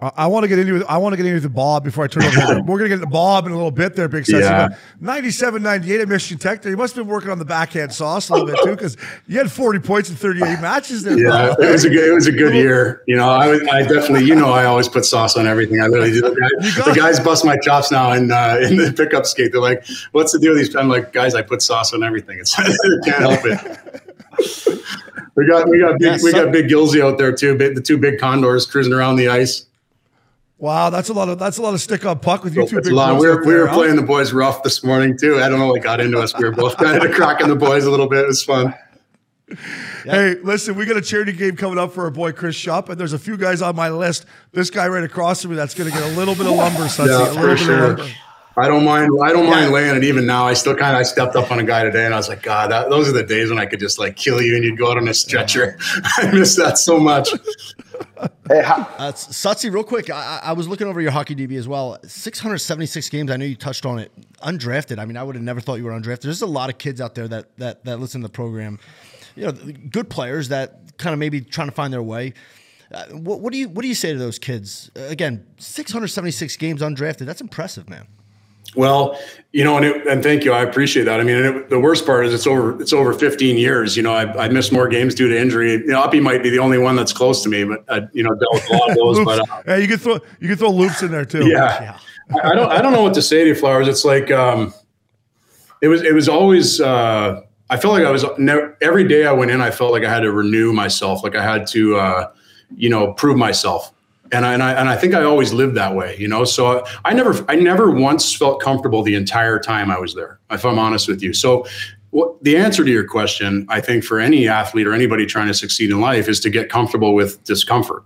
I want to get into I want to get into Bob before I turn it over. We're going to get into Bob in a little bit there, Big Sexy. Yeah. ninety-seven ninety-eight at Michigan Tech there. You must have been working on the backhand sauce a little bit too, because you had forty points in thirty-eight matches there. Yeah, bro. it was a good, it was a good year. You know, I, I definitely, you know, I always put sauce on everything. I really do. The, guy, the guys bust my chops now in uh, in the pickup skate. They're like, "What's the deal with these?" I'm like, "Guys, I put sauce on everything. It's can't help it." We got we got big, yeah, we got Big Gilsey out there too. The two big condors cruising around the ice. Wow, that's a lot of that's a lot of stick on puck with you two. Big lot. We were, we were playing the boys rough this morning too. I don't know what got into us. We were both kind of cracking the boys a little bit. It was fun. Yep. Hey, listen, we got a charity game coming up for our boy Chris Schupp, and there's a few guys on my list. This guy right across from me that's going to get a little bit of lumber. So yeah, a little bit sure. of lumber. I don't mind. I don't yeah. mind laying it even now. I still kind of I stepped up on a guy today, and I was like, God, that, those are the days when I could just like kill you, and you'd go out on a stretcher. I miss that so much. Hey, how- uh, Satsi, real quick, I, I was looking over your hockey D B as well. six hundred seventy-six games. I know you touched on it. Undrafted. I mean, I would have never thought you were undrafted. There's a lot of kids out there that that that listen to the program. You know, good players that kind of maybe trying to find their way. Uh, what, what do you what do you say to those kids? Uh, again, six hundred seventy-six games undrafted. That's impressive, man. Well, you know, and, it, and thank you. I appreciate that. I mean, it, the worst part is it's over. It's over fifteen years. You know, I, I missed more games due to injury. You know, Uppy might be the only one that's close to me, but uh, you know, dealt with a lot of those. But uh, yeah, you can throw you can throw loops in there too. Yeah, yeah. I, I don't I don't know what to say to you, Flowers. It's like um, it was it was always. Uh, I felt like I was never, every day I went in. I felt like I had to renew myself. Like I had to, uh, you know, prove myself. And I, and I and I think I always lived that way, you know. So I, I never I never once felt comfortable the entire time I was there, if I'm honest with you. So what, the answer to your question, I think, for any athlete or anybody trying to succeed in life, is to get comfortable with discomfort.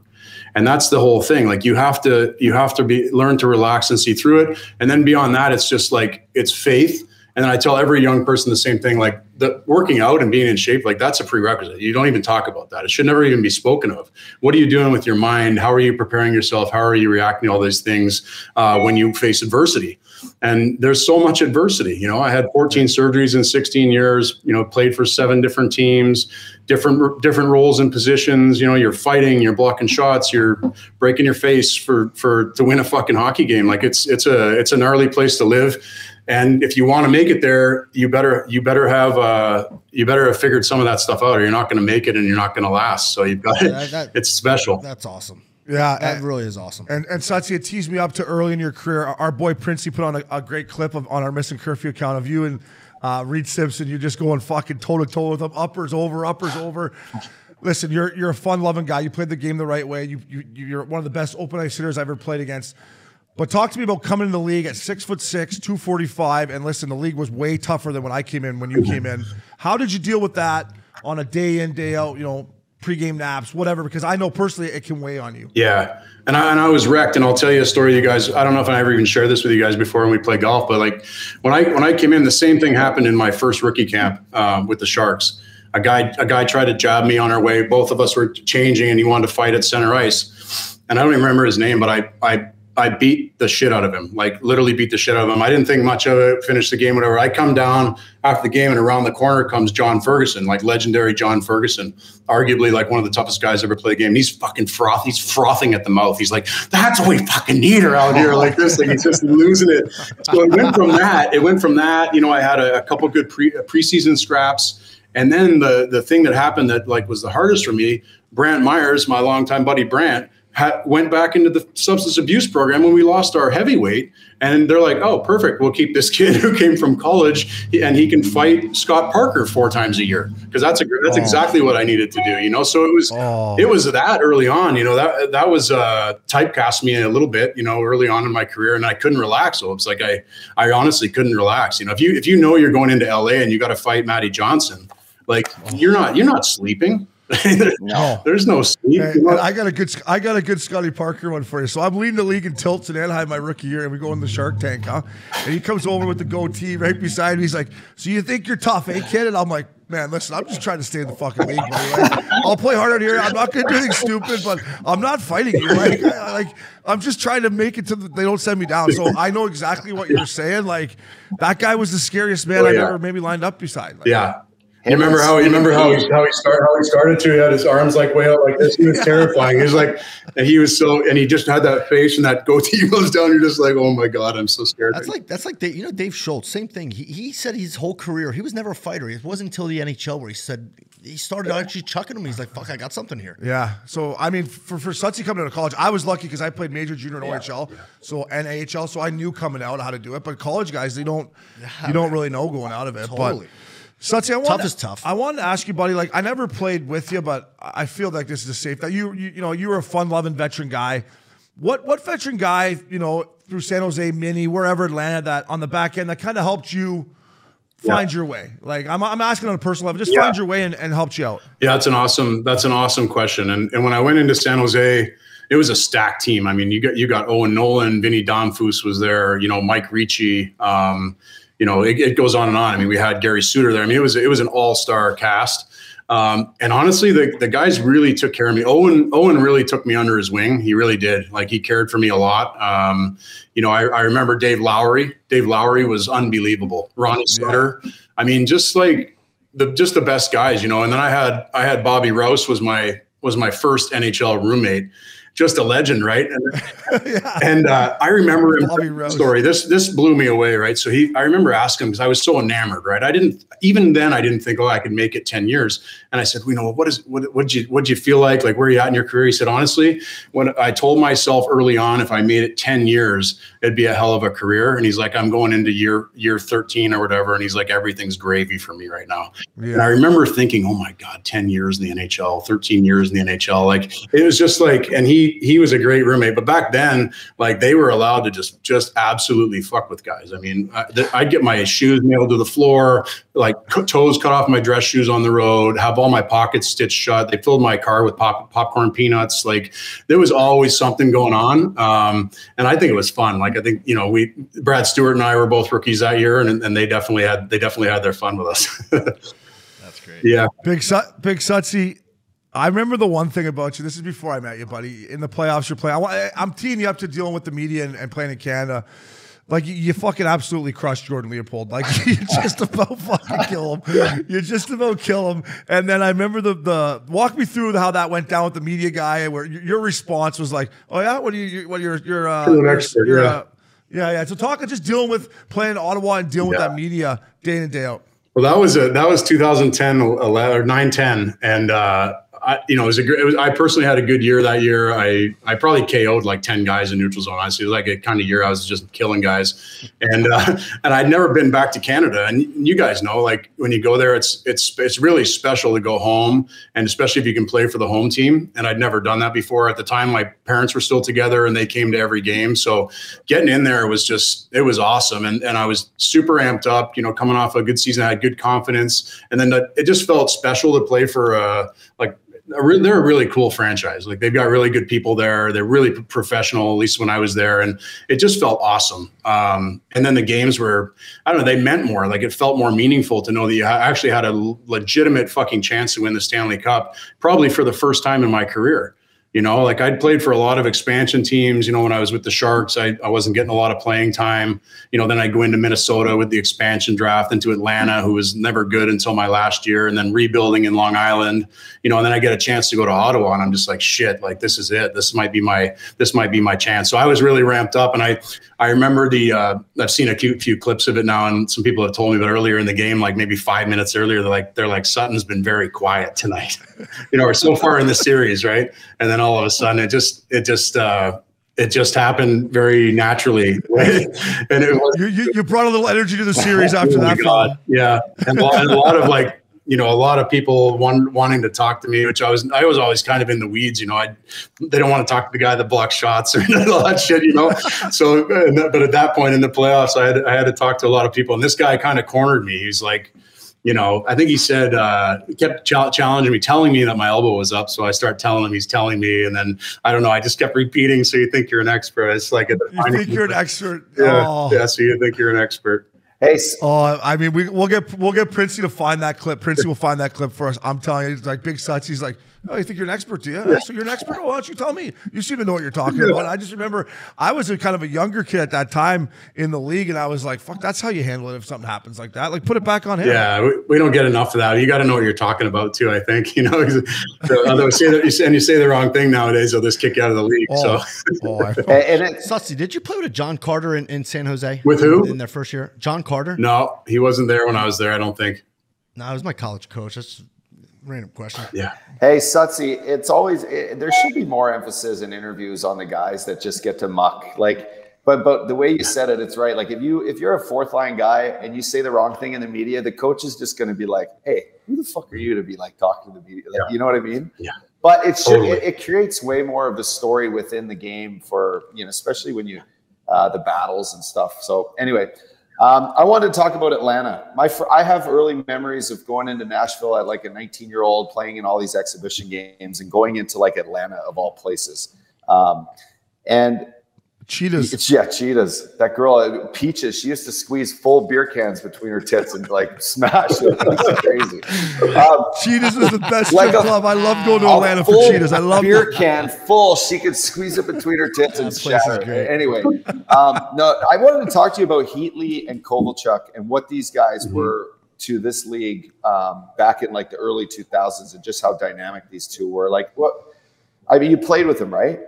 And that's the whole thing. Like you have to you have to be learn to relax and see through it. And then beyond that, it's just like it's faith. And then I tell every young person the same thing, like the working out and being in shape, like that's a prerequisite. You don't even talk about that. It should never even be spoken of. What are you doing with your mind? How are you preparing yourself? How are you reacting to all these things uh, when you face adversity? And there's so much adversity. You know, I had fourteen surgeries in sixteen years, you know, played for seven different teams, different different roles and positions. You know, you're fighting, you're blocking shots, you're breaking your face for, for to win a fucking hockey game. Like it's it's a it's a gnarly place to live. And if you want to make it there, you better you better have uh, you better have figured some of that stuff out, or you're not going to make it and you're not going to last. So you've got yeah, that, that, it's special. That's awesome. Yeah, that and, really is awesome. And and Satya, it teased me up to early in your career. Our, our boy Princey put on a, a great clip of on our Missing Curfew account of you and uh, Reed Simpson. You're just going fucking toe to toe with them, uppers over, uppers over. Listen, you're you're a fun loving guy. You played the game the right way. You you you're one of the best open ice hitters I've ever played against. But talk to me about coming in the league at six foot six, two forty five, and listen, the league was way tougher than when I came in, when you came in. How did you deal with that on a day in, day out, you know, pregame naps, whatever? Because I know personally it can weigh on you. Yeah, and I, and I was wrecked. And I'll tell you a story, you guys. I don't know if I ever even shared this with you guys before when we play golf, but like when I when I came in, the same thing happened in my first rookie camp uh, with the Sharks. A guy a guy tried to jab me on our way. Both of us were changing, and he wanted to fight at center ice. And I don't even remember his name, but I I. I beat the shit out of him, like literally beat the shit out of him. I didn't think much of it, finished the game, whatever. I come down after the game, and around the corner comes John Ferguson, like legendary John Ferguson, arguably like one of the toughest guys ever play the game. And he's fucking froth. He's frothing at the mouth. He's like, that's what we fucking need her out here like this. Like he's just losing it. So it went from that. It went from that. You know, I had a, a couple good pre preseason scraps. And then the the thing that happened that like was the hardest for me, Brant Myers, my longtime buddy Brant, Ha went back into the substance abuse program when we lost our heavyweight, and they're like, oh, perfect. We'll keep this kid who came from college and he can fight Scott Parker four times a year. Cause that's a, that's oh. exactly what I needed to do. You know? So it was, oh. it was that early on, you know, that, that was uh typecast me a little bit, you know, early on in my career, and I couldn't relax. So it's like, I, I honestly couldn't relax. You know, if you, if you know, you're going into L A and you got to fight Matty Johnson, like oh. you're not, you're not sleeping. there's, no, there's no sleep. Hey, I got a good, I got a good Scotty Parker one for you. So I'm leading the league in tilts in Anaheim my rookie year, and we go in the Shark Tank, huh? And he comes over with the goatee right beside me. He's like, "So you think you're tough, eh, kid?" And I'm like, "Man, listen, I'm just trying to stay in the fucking league. Right? I'll play hard out here. I'm not gonna do anything stupid, but I'm not fighting you. Like, I, like I'm just trying to make it to the, they don't send me down." So I know exactly what you're saying. Like that guy was the scariest man oh, yeah. I've ever maybe lined up beside. Like, yeah. You remember how you remember how he how he started how he started to he had his arms like way out like this. He was terrifying. He was like, and he was so, and he just had that face and that goatee goes down. You're just like, oh my god, I'm so scared. That's like that's like Dave, you know, Dave Schultz. Same thing. He he said his whole career he was never a fighter. It wasn't until the N H L where he said he started actually chucking him. He's like, fuck, I got something here. Yeah. So I mean, for for Sutsy coming out of college, I was lucky because I played major, junior, and yeah. O H L, so and A H L, so I knew coming out how to do it. But college guys, they don't yeah, you don't man. really know going out of it. Totally. But So let's see, I tough wanted, is tough. I wanted to ask you, buddy. Like I never played with you, but I feel like this is a safe. That you, you, you know, you were a fun-loving veteran guy. What, what veteran guy, you know, through San Jose, Mini, wherever Atlanta, that on the back end that kind of helped you find yeah. your way? Like I'm, I'm asking on a personal level, just yeah. find your way and, and helped you out. Yeah, that's an awesome, that's an awesome question. And and when I went into San Jose, it was a stacked team. I mean, you got you got Owen Nolan, Vinny Domfus was there, you know, Mike Ricci. Um, You know, it, it goes on and on. I mean, we had Gary Suter there. I mean, it was it was an all-star cast. Um, and honestly, the the guys really took care of me. Owen Owen really took me under his wing. He really did. Like he cared for me a lot. Um, you know, I, I remember Dave Lowry. Dave Lowry was unbelievable. Ronnie Sutter. Yeah. I mean, just like the just the best guys. You know. And then I had I had Bobby Rouse was my was my first N H L roommate. Just a legend, right? And, yeah. and uh, I remember him story. This this blew me away, right? So he, I remember asking him because I was so enamored, right? I didn't even then I didn't think, oh, I could make it ten years. And I said, well, you know, what is what? What'd you what'd you feel like? Like where are you at in your career? He said, honestly, when I told myself early on, if I made it ten years, it'd be a hell of a career. And he's like, I'm going into year year thirteen or whatever. And he's like, everything's gravy for me right now. Yeah. And I remember thinking, oh my god, ten years in the N H L, thirteen years in the N H L. Like it was just like, and he. He, he was a great roommate, but back then, like they were allowed to just just absolutely fuck with guys. I mean, I, I'd get my shoes nailed to the floor, like toes cut off my dress shoes on the road, have all my pockets stitched shut. They filled my car with pop, popcorn peanuts. Like there was always something going on, um, and I think it was fun. Like I think you know, we Brad Stewart and I were both rookies that year, and, and they definitely had they definitely had their fun with us. That's great. Yeah, big su big Sutsy. I remember the one thing about you. This is before I met you, buddy. In the playoffs, you're playing. I, I'm teeing you up to dealing with the media and, and playing in Canada. Like you, you fucking absolutely crushed Jordan Leopold. Like you just about fucking kill him. You just about kill him. And then I remember the the walk me through how that went down with the media guy, where your response was like, "Oh yeah, what do you? What are your your uh, your, your, yeah. uh, Yeah, yeah. So talk of just dealing with playing Ottawa and dealing yeah. with that media day in and day out. Well, that was a, that was two thousand ten, eleven, or nine, ten, and uh, I, you know, it was a great. I personally had a good year that year. I I probably K O'd like ten guys in neutral zone. Honestly, it was like a kind of year I was just killing guys, and uh, and I'd never been back to Canada. And you guys know, like when you go there, it's it's it's really special to go home, and especially if you can play for the home team. And I'd never done that before. At the time, my parents were still together, and they came to every game. So getting in there was just it was awesome, and and I was super amped up. You know, coming off a good season, I had good confidence, and then it just felt special to play for uh like. They're a really cool franchise. Like they've got really good people there. They're really professional, at least when I was there. And it just felt awesome. Um, and then the games were, I don't know, they meant more. Like it felt more meaningful to know that you actually had a legitimate fucking chance to win the Stanley Cup, probably for the first time in my career. You know, like I'd played for a lot of expansion teams, you know, when I was with the Sharks, I, I wasn't getting a lot of playing time. You know, then I'd go into Minnesota with the expansion draft into Atlanta, who was never good until my last year, and then rebuilding in Long Island, you know, and then I get a chance to go to Ottawa and I'm just like, shit, like this is it. This might be my, this might be my chance. So I was really ramped up, and I, I remember the, uh, I've seen a cute few clips of it now, and some people have told me, but earlier in the game, like maybe five minutes earlier, they're like, they're like, Sutton's been very quiet tonight, you know, or so far in the series, right? And then all of a sudden it just it just uh it just happened very naturally, right? And it was, you, you, you brought a little energy to the series after oh that God. yeah and a, lot, and a lot of like you know a lot of people want, wanting to talk to me, which I was I was always kind of in the weeds, you know I they don't want to talk to the guy that blocks shots or all that shit, you know so but at that point in the playoffs I had I had to talk to a lot of people, and this guy kind of cornered me. He's like, You know, I think he said, uh, he kept ch challenging me, telling me that my elbow was up. So I start telling him he's telling me. And then, I don't know, I just kept repeating. So you think you're an expert. It's like, a you think you're an expert. Yeah, oh. yeah. So you think you're an expert. Hey. Oh, I mean, we, we'll get we'll get Princey to find that clip. Princey will find that clip for us. I'm telling you, he's like Big Suts. He's like, oh, you think you're an expert, do you? Yeah. So you're an expert? Oh, why don't you tell me? You seem to know what you're talking yeah. about. And I just remember I was a kind of a younger kid at that time in the league, and I was like, fuck, that's how you handle it if something happens like that. Like, put it back on him. Yeah, we, we don't get enough of that. You got to know what you're talking about too, I think. You know, so, although say that you, and you say the wrong thing nowadays, they'll just kick you out of the league. Oh, so, oh, I and it, Sutsy, did you play with a John Carter in, in San Jose? With who? In their first year, John Carter. Carter? No, he wasn't there when I was there, I don't think. No, he was my college coach. That's a random question. Yeah. Hey, Sutsy, it's always it, there should be more emphasis in interviews on the guys that just get to muck. Like, but but the way you said it, it's right. Like if you if you're a fourth line guy and you say the wrong thing in the media, the coach is just going to be like, hey, who the fuck are you to be like talking to the media? Like, yeah. You know what I mean? Yeah. But it should totally. it, it creates way more of the story within the game for you know, especially when you uh, the battles and stuff. So anyway. Um, I wanted to talk about Atlanta. My fr I have early memories of going into Nashville at like a nineteen year old, playing in all these exhibition games and going into like Atlanta of all places. Um, and Cheetahs. Yeah, Cheetahs. That girl, Peaches, she used to squeeze full beer cans between her tits and like smash it. It's crazy. Um, Cheetahs is the best like strip club. I love going to Atlanta for Cheetahs. I love beer that. can full. She could squeeze it between her tits and shatter. Anyway, um, no, I wanted to talk to you about Heatley and Kovalchuk and what these guys mm-hmm. were to this league um, back in like the early two thousands and just how dynamic these two were. Like, what? I mean, you played with them, right?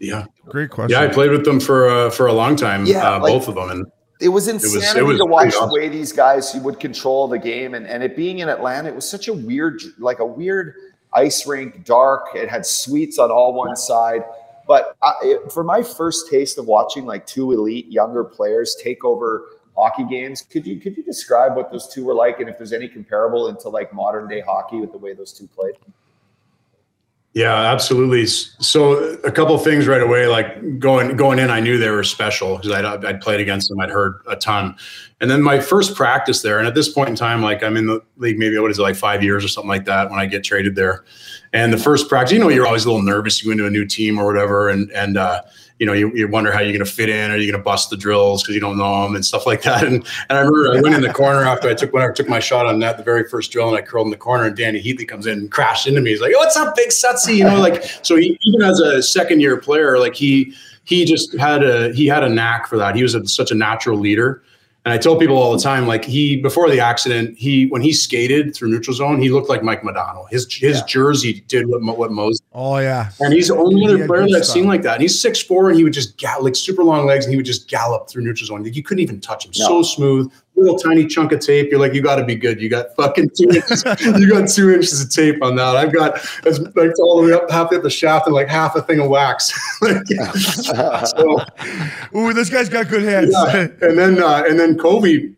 Yeah, great question. Yeah, I played with them for uh, for a long time. Yeah, uh, like, both of them, and it was insanity it was, it was to watch the way these guys who would control the game, and and it being in Atlanta, it was such a weird, like a weird ice rink, dark. It had suites on all one side, but I, it, for my first taste of watching like two elite younger players take over hockey games, could you could you describe what those two were like, and if there's any comparable into like modern day hockey with the way those two played? Yeah, absolutely. So a couple of things right away, like going going in, I knew they were special because I'd, I'd played against them. I'd heard a ton. And then my first practice there, and at this point in time, like I'm in the league maybe, what is it, like five years or something like that when I get traded there. And the first practice, you know, you're always a little nervous. You go into a new team or whatever, and and uh, you know, you, you wonder how you're going to fit in. Are you going to bust the drills because you don't know them and stuff like that? And and I remember I went in the corner after I took when I took my shot on that the very first drill, and I curled in the corner, and Danny Heatley comes in and crashed into me. He's like, "What's up, Big Sutsy?" You know, like so. He, even as a second year player, like he he just had a he had a knack for that. He was a, such a natural leader. And I tell people all the time, like he, before the accident, he, when he skated through neutral zone, he looked like Mike Modano. His, his yeah. jersey did what, what Mo's. Oh yeah. And he's the only other player that's seen like that. And he's six four and he would just gallop, like super long legs. And he would just gallop through neutral zone. You couldn't even touch him. No. So smooth, little tiny chunk of tape. You're like, you got to be good. You got fucking two inches. You got two inches of tape on that. I've got it's like all the way up, half up the shaft and like half a thing of wax. So, ooh, this guy's got good hands. Yeah. And then, uh, and then Kobe,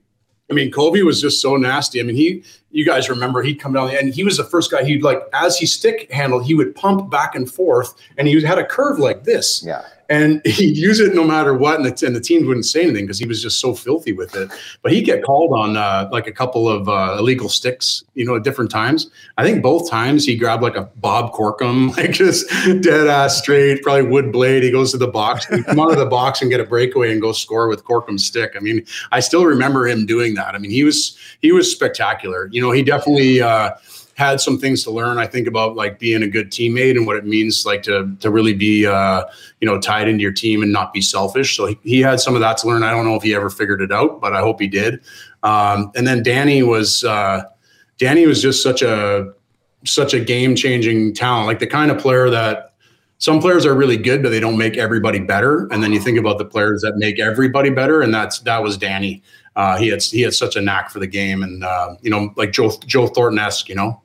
I mean, Kobe was just so nasty. I mean, he, you guys remember he'd come down the end. He was the first guy he'd like, as he stick handled, he would pump back and forth and he had a curve like this. Yeah. And he'd use it no matter what. And the, and the teams wouldn't say anything because he was just so filthy with it. But he'd get called on uh, like a couple of uh, illegal sticks, you know, at different times. I think both times he grabbed like a Bob Corkum, like just dead ass straight, probably wood blade. He goes to the box, he'd come out of the box and get a breakaway and go score with Corkum's stick. I mean, I still remember him doing that. I mean, he was he was spectacular. You know, he definitely uh, had some things to learn, I think, about like being a good teammate and what it means like to to really be, uh, you know, tied into your team and not be selfish. So he, he had some of that to learn. I don't know if he ever figured it out, but I hope he did. Um, and then Danny was uh, Danny was just such a such a game changing talent, like the kind of player that some players are really good, but they don't make everybody better. And then you think about the players that make everybody better, and that's that was Danny. Uh, he had he had such a knack for the game, and uh, you know, like Joe Joe Thornton-esque, you know.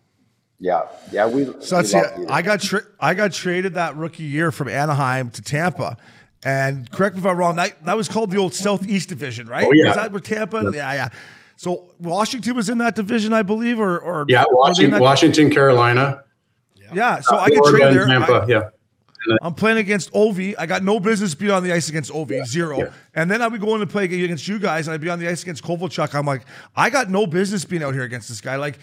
Yeah, yeah. We. So that's it. I got tra- I got traded that rookie year from Anaheim to Tampa, and correct me if I'm wrong. That that was called the old Southeast Division, right? Oh yeah. Is that where Tampa? Yeah, yeah. yeah. So Washington was in that division, I believe, or or yeah, Washington, Washington, Carolina. Yeah. yeah so uh, I got traded there. Tampa, I, yeah. I'm playing against Ovi. I got no business being on the ice against Ovi, yeah, zero. Yeah. And then I'd be going to play against you guys, and I'd be on the ice against Kovalchuk. I'm like, I got no business being out here against this guy. Like,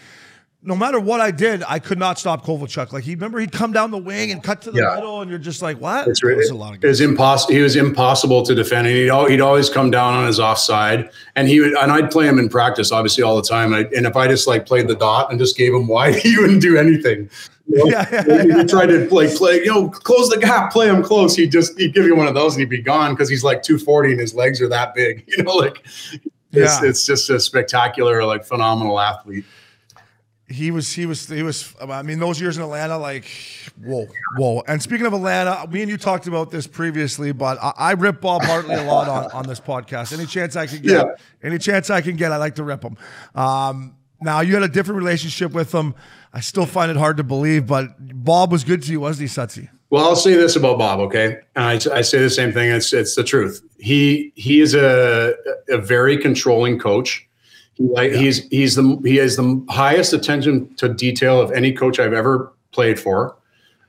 no matter what I did, I could not stop Kovalchuk. Like, he remember he'd come down the wing and cut to the yeah. middle, and you're just like, what? It's really, it, a lot of it was impossible. He was impossible to defend, and he'd, all, he'd always come down on his offside. And he would, and I'd play him in practice, obviously, all the time. And, I, and if I just like played the dot and just gave him wide, he wouldn't do anything. You know, yeah, yeah, yeah. He tried to play, play, you know, close the gap, play him close. He'd just, he'd give you one of those and he'd be gone because he's like two forty and his legs are that big. You know, like yeah. it's, it's just a spectacular, like phenomenal athlete. He was, he was, he was, I mean, those years in Atlanta, like, whoa, whoa. And speaking of Atlanta, me and you talked about this previously, but I, I rip Bob Hartley a lot on, on this podcast. Any chance I can get, yeah. any chance I can get, I like to rip him. Um, Now, you had a different relationship with him. I still find it hard to believe, but Bob was good to you, wasn't he, Sutsy? Well, I'll say this about Bob, okay? And I, I say the same thing. It's it's the truth. He he is a a very controlling coach. He, like, yeah. He's he's the he has the highest attention to detail of any coach I've ever played for.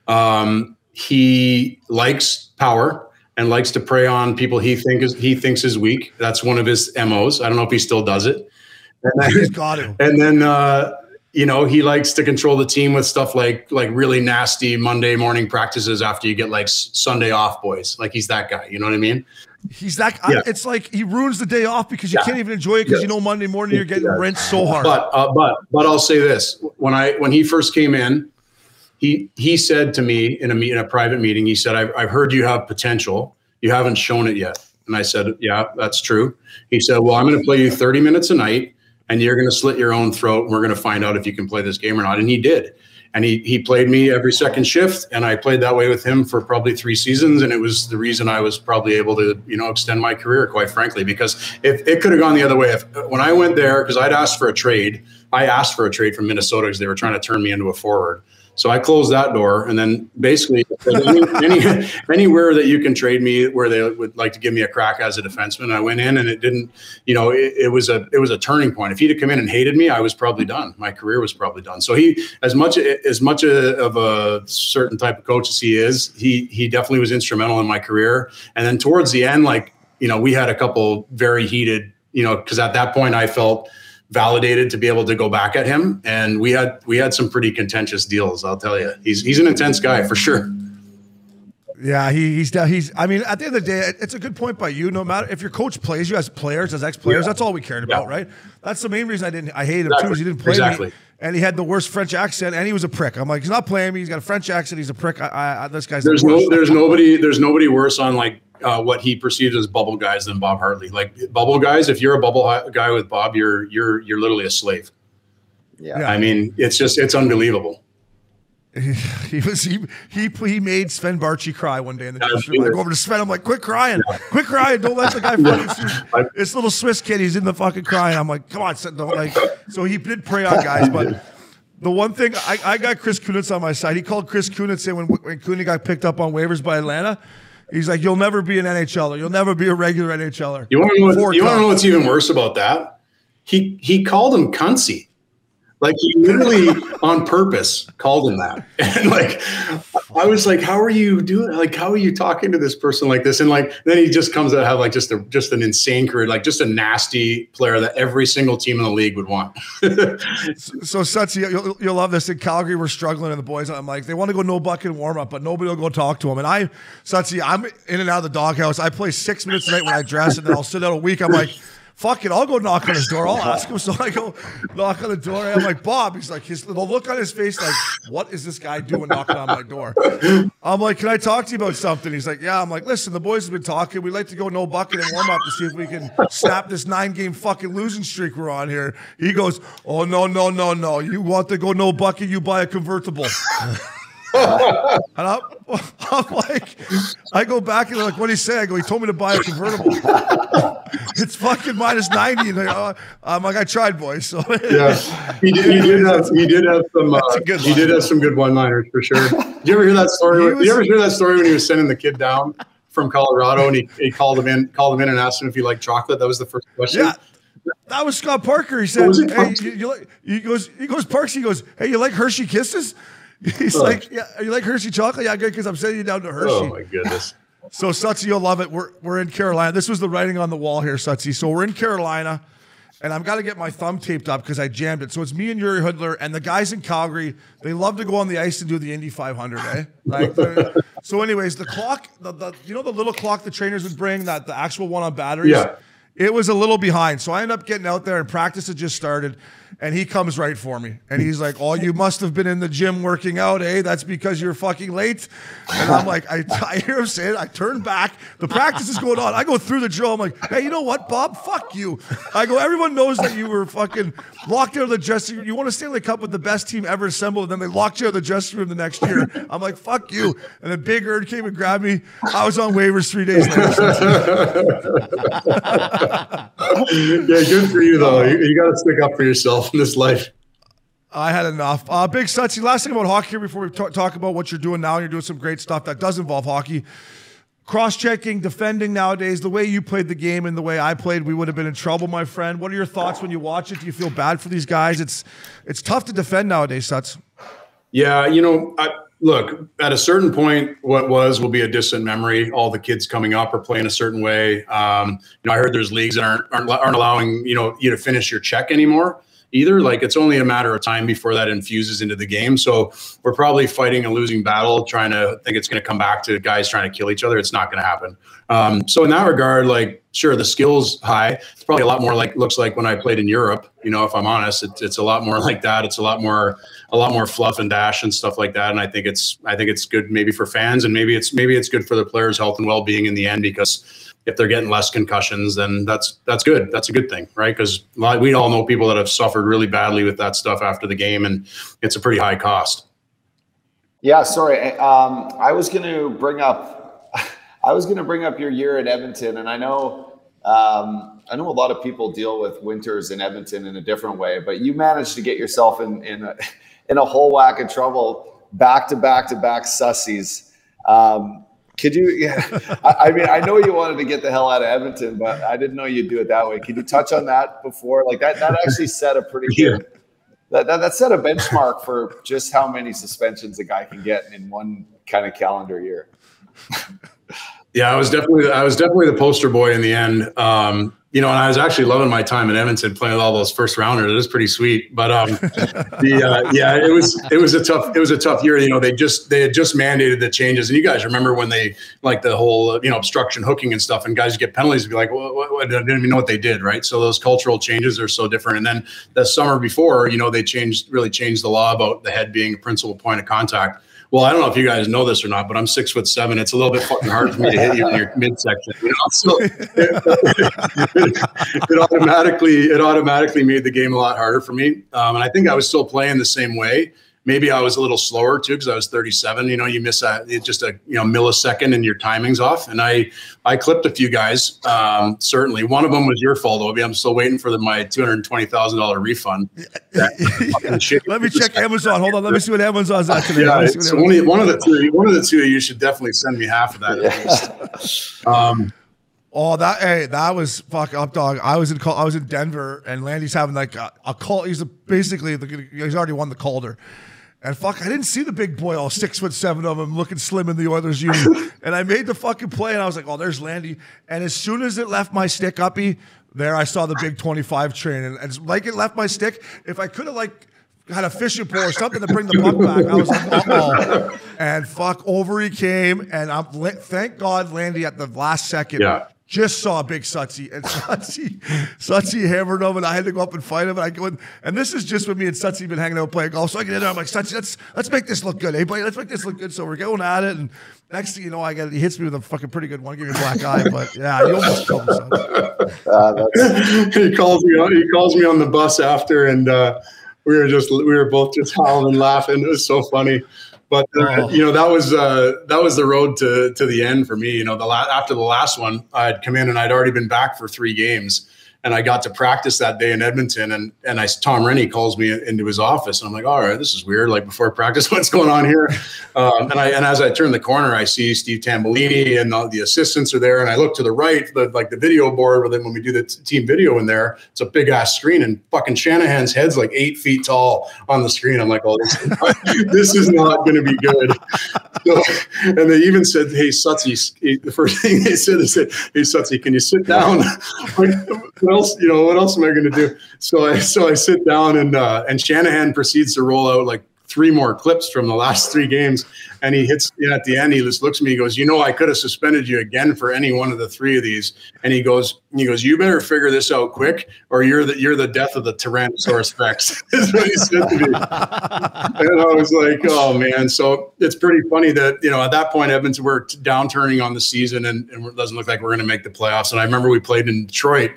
Um, he likes power and likes to prey on people he think is he thinks is weak. That's one of his M Os. I don't know if he still does it. And then, and then uh, you know, he likes to control the team with stuff like like really nasty Monday morning practices after you get like Sunday off, boys. Like he's that guy. You know what I mean? He's that. Yeah. I, it's like he ruins the day off because you yeah. can't even enjoy it because yeah. you know Monday morning you're getting yeah. rinsed so hard. But uh, but but I'll say this: when I when he first came in, he he said to me in a meet in a private meeting, he said, "I've I've heard you have potential. You haven't shown it yet." And I said, "Yeah, that's true." He said, "Well, I'm going to play you thirty minutes a night. And you're going to slit your own throat. And we're going to find out if you can play this game or not." And he did. And he he played me every second shift. And I played that way with him for probably three seasons. And it was the reason I was probably able to, you know, extend my career, quite frankly, because if it could have gone the other way, if when I went there, because I'd asked for a trade, I asked for a trade from Minnesota because they were trying to turn me into a forward. So I closed that door, and then basically any, any, anywhere that you can trade me where they would like to give me a crack as a defenseman, I went in, and it didn't, you know, it, it was a it was a turning point. If he'd have come in and hated me, I was probably done. My career was probably done. So he, as much as much a, of a certain type of coach as he is, he he definitely was instrumental in my career. And then towards the end, like, you know, we had a couple very heated, you know, because at that point I felt validated to be able to go back at him, and we had we had some pretty contentious deals. I'll tell you, he's he's an intense guy for sure. Yeah, he, he's he's. I mean, at the end of the day, it's a good point by you. No matter if your coach plays you as players, as ex players, yeah. that's all we cared about, yeah. right? That's the main reason I didn't I hated him exactly. too, is he didn't play exactly. me. and he had the worst French accent, and he was a prick. I'm like, he's not playing me. He's got a French accent. He's a prick. I, I, I this guy's there's the worst. no there's nobody there's nobody worse on like uh, what he perceived as bubble guys than Bob Hartley. Like bubble guys, if you're a bubble guy with Bob, you're you're you're literally a slave. Yeah, yeah. I mean, it's just it's unbelievable. He was he he he made Sven Barchi cry one day in the dressing room. I go over to Sven, I'm like, quit crying, yeah. quit crying, don't let the guy fucking this little Swiss kid, he's in the fucking crying. I'm like, come on, Sven, don't like. So he did prey on guys, but the one thing I, I got Chris Kunitz on my side. He called Chris Kunitz in when when Kunitz got picked up on waivers by Atlanta. He's like, you'll never be an N H L er, you'll never be a regular N H L er. You want to know, what, you want to know what's even worse about that? He he called him Kuntsy. Like, he literally on purpose called him that. And like, I was like, how are you doing? Like, how are you talking to this person like this? And like, then he just comes out to have like just a, just an insane career, like just a nasty player that every single team in the league would want. So, Suts, you'll, you'll love this. In Calgary, we're struggling, and the boys, I'm like, they want to go no bucket warm up, but nobody will go talk to him. And I, Sutsy, I'm in and out of the doghouse. I play six minutes a night when I dress, and then I'll sit out a week. I'm like, fuck it, I'll go knock on his door. I'll ask him. So I go knock on the door. I'm like, Bob. He's like, his the look on his face, like, what is this guy doing knocking on my door? I'm like, can I talk to you about something? He's like, yeah. I'm like, listen, the boys have been talking. We'd like to go no bucket and warm up to see if we can snap this nine game fucking losing streak we're on here. He goes, oh, no, no, no, no. You want to go no bucket? You buy a convertible. And I'm, I'm like, I go back and they're like, what did he say? I go, he told me to buy a convertible. It's fucking minus ninety. And I, I'm like, I tried, boys. So yeah, he did, he did have, he did have some, uh, he did have some good one-liners for sure. Did you ever hear that story? When, was, did you ever hear that story when he was sending the kid down from Colorado and he, he called him in, called him in and asked him if he liked chocolate? That was the first question. Yeah. That was Scott Parker. He said, hey, you, you like, he goes, he goes, Parks. He goes, hey, you like Hershey Kisses? He's oh. like, yeah, you like Hershey chocolate? Yeah, good, because I'm sending you down to Hershey. Oh, my goodness. So, Sutsy, you'll love it. We're, we're in Carolina. This was the writing on the wall here, Sutsy. So, we're in Carolina, and I've got to get my thumb taped up because I jammed it. So, it's me and Yuri Hudler, and the guys in Calgary, they love to go on the ice and do the Indy five hundred, eh? Like, so, anyways, the clock, the, the you know the little clock the trainers would bring, that the actual one on batteries? Yeah. It was a little behind. So I ended up getting out there, and practice had just started, and he comes right for me. And he's like, oh, you must have been in the gym working out, eh? That's because you're fucking late. And I'm like, I, I hear him say it. I turn back. The practice is going on. I go through the drill. I'm like, hey, you know what, Bob? Fuck you. I go, everyone knows that you were fucking locked out of the dressing room. You won a Stanley Cup with the best team ever assembled, and then they locked you out of the dressing room the next year. I'm like, fuck you. And then Big Erd came and grabbed me. I was on waivers three days later. Yeah, good for you though. You, you got to stick up for yourself in this life. I had enough. Uh, Big Sutsy, last thing about hockey here before we talk about what you're doing now, and you're doing some great stuff that does involve hockey. Cross-checking, defending nowadays, the way you played the game and the way I played, we would have been in trouble, my friend. What are your thoughts when you watch it? Do you feel bad for these guys? It's it's tough to defend nowadays, Suts. Yeah, you know, I, look, at a certain point, what was will be a distant memory. All the kids coming up are playing a certain way. Um, you know, I heard there's leagues that aren't, aren't aren't allowing you know you to finish your check anymore either. Like, it's only a matter of time before that infuses into the game. So we're probably fighting a losing battle, trying to think it's going to come back to guys trying to kill each other. It's not going to happen. Um, so in that regard, like, sure, the skill's high. It's probably a lot more like looks like when I played in Europe. You know, if I'm honest, it's it's a lot more like that. It's a lot more a lot more fluff and dash and stuff like that. And I think it's I think it's good maybe for fans, and maybe it's maybe it's good for the players' health and well-being in the end, because if they're getting less concussions, then that's that's good. That's a good thing, right? Because we all know people that have suffered really badly with that stuff after the game, and it's a pretty high cost. Yeah, sorry, um, I was going to bring up. I was going to bring up your year at Edmonton, and I know um, I know a lot of people deal with winters in Edmonton in a different way, but you managed to get yourself in in a, in a whole whack of trouble, back to back to back sussies. Um, could you? Yeah, I, I mean, I know you wanted to get the hell out of Edmonton, but I didn't know you'd do it that way. Could you touch on that before? Like that, that actually set a pretty good. That, that that set a benchmark for just how many suspensions a guy can get in one kind of calendar year. Yeah, I was definitely I was definitely the poster boy in the end. Um, you know, and I was actually loving my time in Edmonton playing with all those first rounders. It was pretty sweet. But um, the, uh, yeah, it was it was a tough it was a tough year. You know, they just they had just mandated the changes, and you guys remember when they like the whole you know obstruction, hooking, and stuff, and guys get penalties and be like, well, what, what? I didn't even know what they did, right? So those cultural changes are so different. And then the summer before, you know, they changed really changed the law about the head being a principal point of contact. Well, I don't know if you guys know this or not, but I'm six foot seven. It's a little bit fucking hard for me to hit you in your midsection. You know? So it, it, it automatically it automatically made the game a lot harder for me. Um, and I think I was still playing the same way. Maybe I was a little slower too because I was thirty-seven. You know, you miss a, it's just a you know millisecond and your timing's off. And I I clipped a few guys. Um, certainly, one of them was your fault, Obi. I'm still waiting for the, my two hundred twenty thousand dollars refund. Yeah. Yeah. Let me check Amazon. Hold on, let me see what Amazon's on today. Yeah, it's only, one of the two. One of the two. You should definitely send me half of that at least. Um, Oh, that hey, that was fuck up, dog. I was in I was in Denver, and Landy's having like a, a call. He's a, basically the, he's already won the Calder. And fuck, I didn't see the big boy, all six foot seven of him, looking slim in the Oilers uniform. And I made the fucking play, and I was like, "Oh, there's Landy." And as soon as it left my stick, uppy, there I saw the big twenty-five train, and, and like it left my stick. If I could have like had a fishing pole or something to bring the puck back, I was like, "Uh-oh." And fuck, over he came, and I'm thank God Landy at the last second. Yeah. Just saw a big Sutsy, and Sutsy, Sutsy hammered him, and I had to go up and fight him. And I go, in, and this is just when me and Sutsy been hanging out playing golf. So I get in there, I'm like, Sutsy, let's let's make this look good, eh, buddy? Let's make this look good. So we're going at it, and next thing you know, I got he hits me with a fucking pretty good one, give me a black eye. But yeah, he almost killed himself. Uh, he calls me on, he calls me on the bus after, and uh, we were just we were both just howling and laughing. It was so funny. But uh, you know that was uh, that was the road to to the end for me. You know, the la after the last one, I'd come in and I'd already been back for three games, and I got to practice that day in Edmonton. And and I Tom Rennie calls me into his office, and I'm like, all right, this is weird. Like before practice, what's going on here? Um, and I and as I turn the corner, I see Steve Tambellini and all the assistants are there, and I look to the right, the, like the video board. Where then when we do the t team video in there, it's a big ass screen, and fucking Shanahan's head's like eight feet tall on the screen. I'm like, oh, this is not, this is not going to be good. So, and they even said, hey Sutsy, the first thing they said is, hey Sutsy, can you sit down? What else, you know, what else am I going to do? So I, so I sit down and, uh, and Shanahan proceeds to roll out like three more clips from the last three games. And he hits you know, at the end, he just looks at me, he goes, you know, I could have suspended you again for any one of the three of these. And he goes, he goes, you better figure this out quick or you're the, you're the death of the Tyrannosaurus Rex. That's what he said to me. And I was like, oh man. So it's pretty funny that, you know, at that point, Edmonton were downturning on the season and, and it doesn't look like we're going to make the playoffs. And I remember we played in Detroit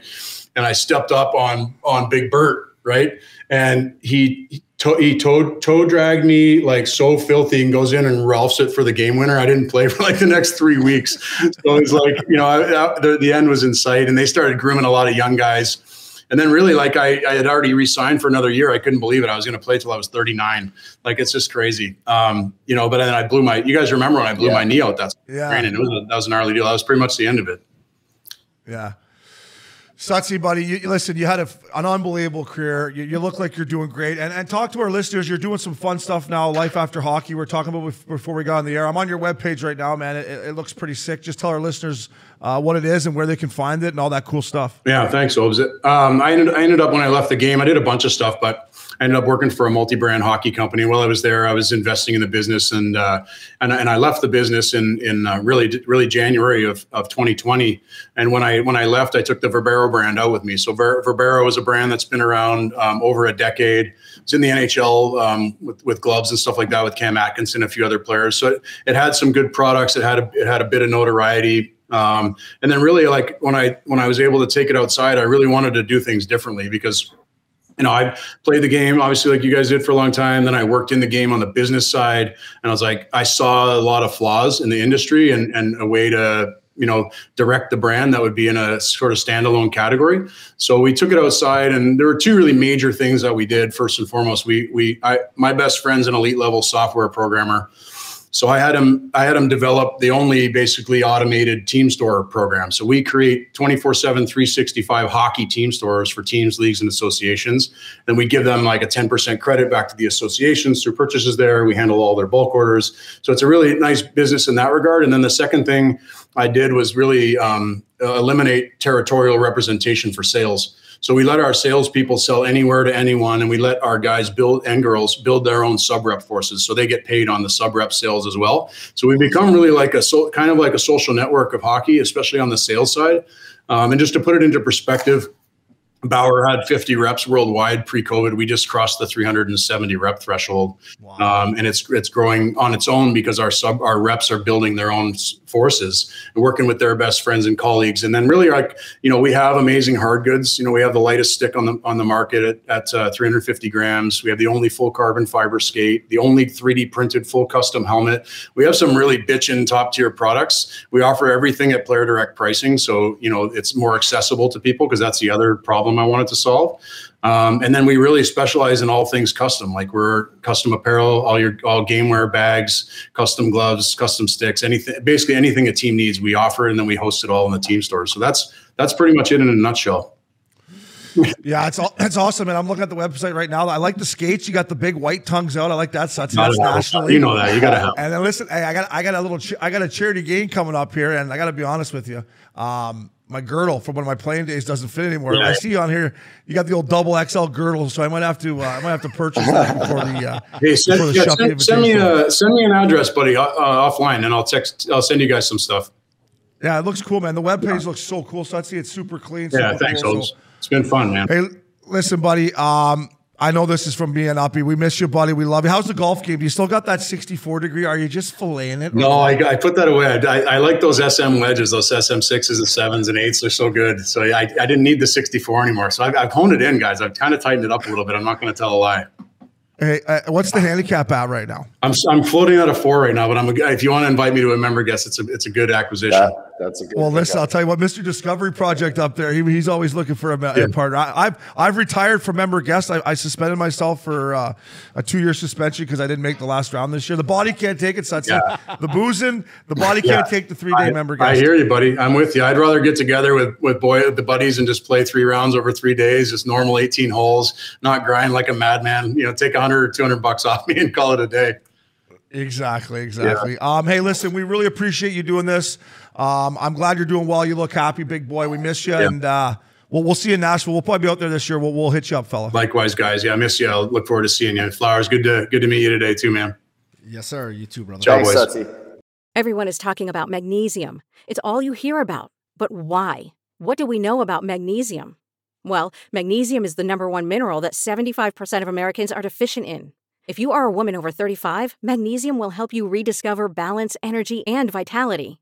and I stepped up on, on Big Bert. Right. And he, he To he toe, toe dragged me like so filthy and goes in and Ralphs it for the game winner. I didn't play for like the next three weeks. So it's like, you know, I, I, the, the end was in sight and they started grooming a lot of young guys. And then really like I, I had already re-signed for another year. I couldn't believe it. I was going to play till I was thirty-nine. Like it's just crazy. Um, you know, but then I blew my, you guys remember when I blew yeah. my knee out. That's yeah. Training. It was a, that was an gnarly deal. That was pretty much the end of it. Yeah. Sutsy, buddy, you, listen, you had a, an unbelievable career. You, you look like you're doing great. And, and talk to our listeners. You're doing some fun stuff now, Life After Hockey. We're talking about before we got on the air. I'm on your webpage right now, man. It, it looks pretty sick. Just tell our listeners uh, what it is and where they can find it and all that cool stuff. Yeah, thanks, Obs. Um, I, ended, I ended up, when I left the game, I did a bunch of stuff, but I ended up working for a multi-brand hockey company. While I was there, I was investing in the business, and uh, and, and I left the business in in uh, really really January of, of twenty twenty. And when I when I left, I took the Verbero brand out with me. So Ver Verbero is a brand that's been around um, over a decade. It's in the N H L um, with with gloves and stuff like that with Cam Atkinson, a few other players. So it, it had some good products. It had a, it had a bit of notoriety. Um, and then really, like when I when I was able to take it outside, I really wanted to do things differently because, you know, I played the game, obviously, like you guys did for a long time. Then I worked in the game on the business side. And I was like, I saw a lot of flaws in the industry and, and a way to, you know, direct the brand that would be in a sort of standalone category. So we took it outside. And there were two really major things that we did. First and foremost, we, we I, my best friend's an elite level software programmer. So I had him, I had him develop the only basically automated team store program. So we create twenty-four seven, three sixty-five hockey team stores for teams, leagues, and associations. Then we give them like a ten percent credit back to the associations through purchases there. We handle all their bulk orders. So it's a really nice business in that regard. And then the second thing I did was really um, eliminate territorial representation for sales. So we let our salespeople sell anywhere to anyone, and we let our guys build and girls build their own sub-rep forces, so they get paid on the sub-rep sales as well. So we've become really like a so, kind of like a social network of hockey, especially on the sales side. Um, and just to put it into perspective, Bauer had fifty reps worldwide pre-COVID. We just crossed the three hundred seventy rep threshold. Wow. Um, and it's it's growing on its own because our sub our reps are building their own forces and working with their best friends and colleagues. And then really, like, you know, we have amazing hard goods. You know, we have the lightest stick on the on the market at, at uh, three hundred fifty grams. We have the only full carbon fiber skate, the only three D printed full custom helmet. We have some really bitchin' top tier products. We offer everything at player direct pricing, so you know it's more accessible to people, because that's the other problem I wanted to solve. Um, and then we really specialize in all things custom. Like, we're custom apparel, all your all game wear bags, custom gloves, custom sticks, anything, basically anything a team needs, we offer, and then we host it all in the team store. So that's that's pretty much it in a nutshell. Yeah, it's all that's awesome. And I'm looking at the website right now. I like the skates. You got the big white tongues out. I like that. So that's, that's national. You know that. You gotta help. And then listen, hey, I got I got a little I got a charity game coming up here, and I gotta be honest with you. Um My girdle from one of my playing days doesn't fit anymore. Yeah. I see you on here. You got the old double X L girdle, so I might have to. Uh, I might have to purchase that before the. Uh, hey, send, before the yeah, send, send me a, send me an address, buddy, uh, offline, and I'll text. I'll send you guys some stuff. Yeah, it looks cool, man. The webpage yeah. looks so cool. So I see it's super clean. Super yeah, thanks, cool. so, It's been fun, man. Hey, listen, buddy. Um, I know this is from being uppy. We miss you, buddy. We love you. How's the golf game? Do you still got that sixty-four degree? Are you just filleting it? No, I, I put that away. I, I like those S M wedges. Those S M sixes and sevens and eights are so good. So I, I didn't need the sixty-four anymore. So I've, I've honed it in, guys. I've kind of tightened it up a little bit. I'm not going to tell a lie. Hey, uh, what's the handicap at right now? I'm I'm floating at a four right now, but I'm a, if you want to invite me to a member guest, it's a it's a good acquisition. Yeah, that's a good. Well, listen, I'll tell you what, Mister Discovery Project up there, he he's always looking for a, yeah. a partner. I, I've I've retired from member guest. I, I suspended myself for uh, a two year suspension because I didn't make the last round this year. The body can't take it, so that's yeah. it. The boozing, the body can't yeah. take the three day I, member guest. I hear you, buddy. I'm with you. I'd rather get together with with boy the buddies and just play three rounds over three days, just normal eighteen holes, not grind like a madman. You know, take a or two hundred bucks off me and call it a day. Exactly. Exactly. Yeah. Um, hey, listen, we really appreciate you doing this. Um, I'm glad you're doing well. You look happy, big boy. We miss you. Yeah. And, uh, well, we'll see you in Nashville. We'll probably be out there this year. We'll, we'll hit you up, fella. Likewise, guys. Yeah. I miss you. I look forward to seeing you. Flowers. Good to, good to meet you today too, man. Yes, sir. You too, brother. Ciao, boys. Everyone is talking about magnesium. It's all you hear about, but why? What do we know about magnesium? Well, magnesium is the number one mineral that seventy-five percent of Americans are deficient in. If you are a woman over thirty-five, magnesium will help you rediscover balance, energy, and vitality.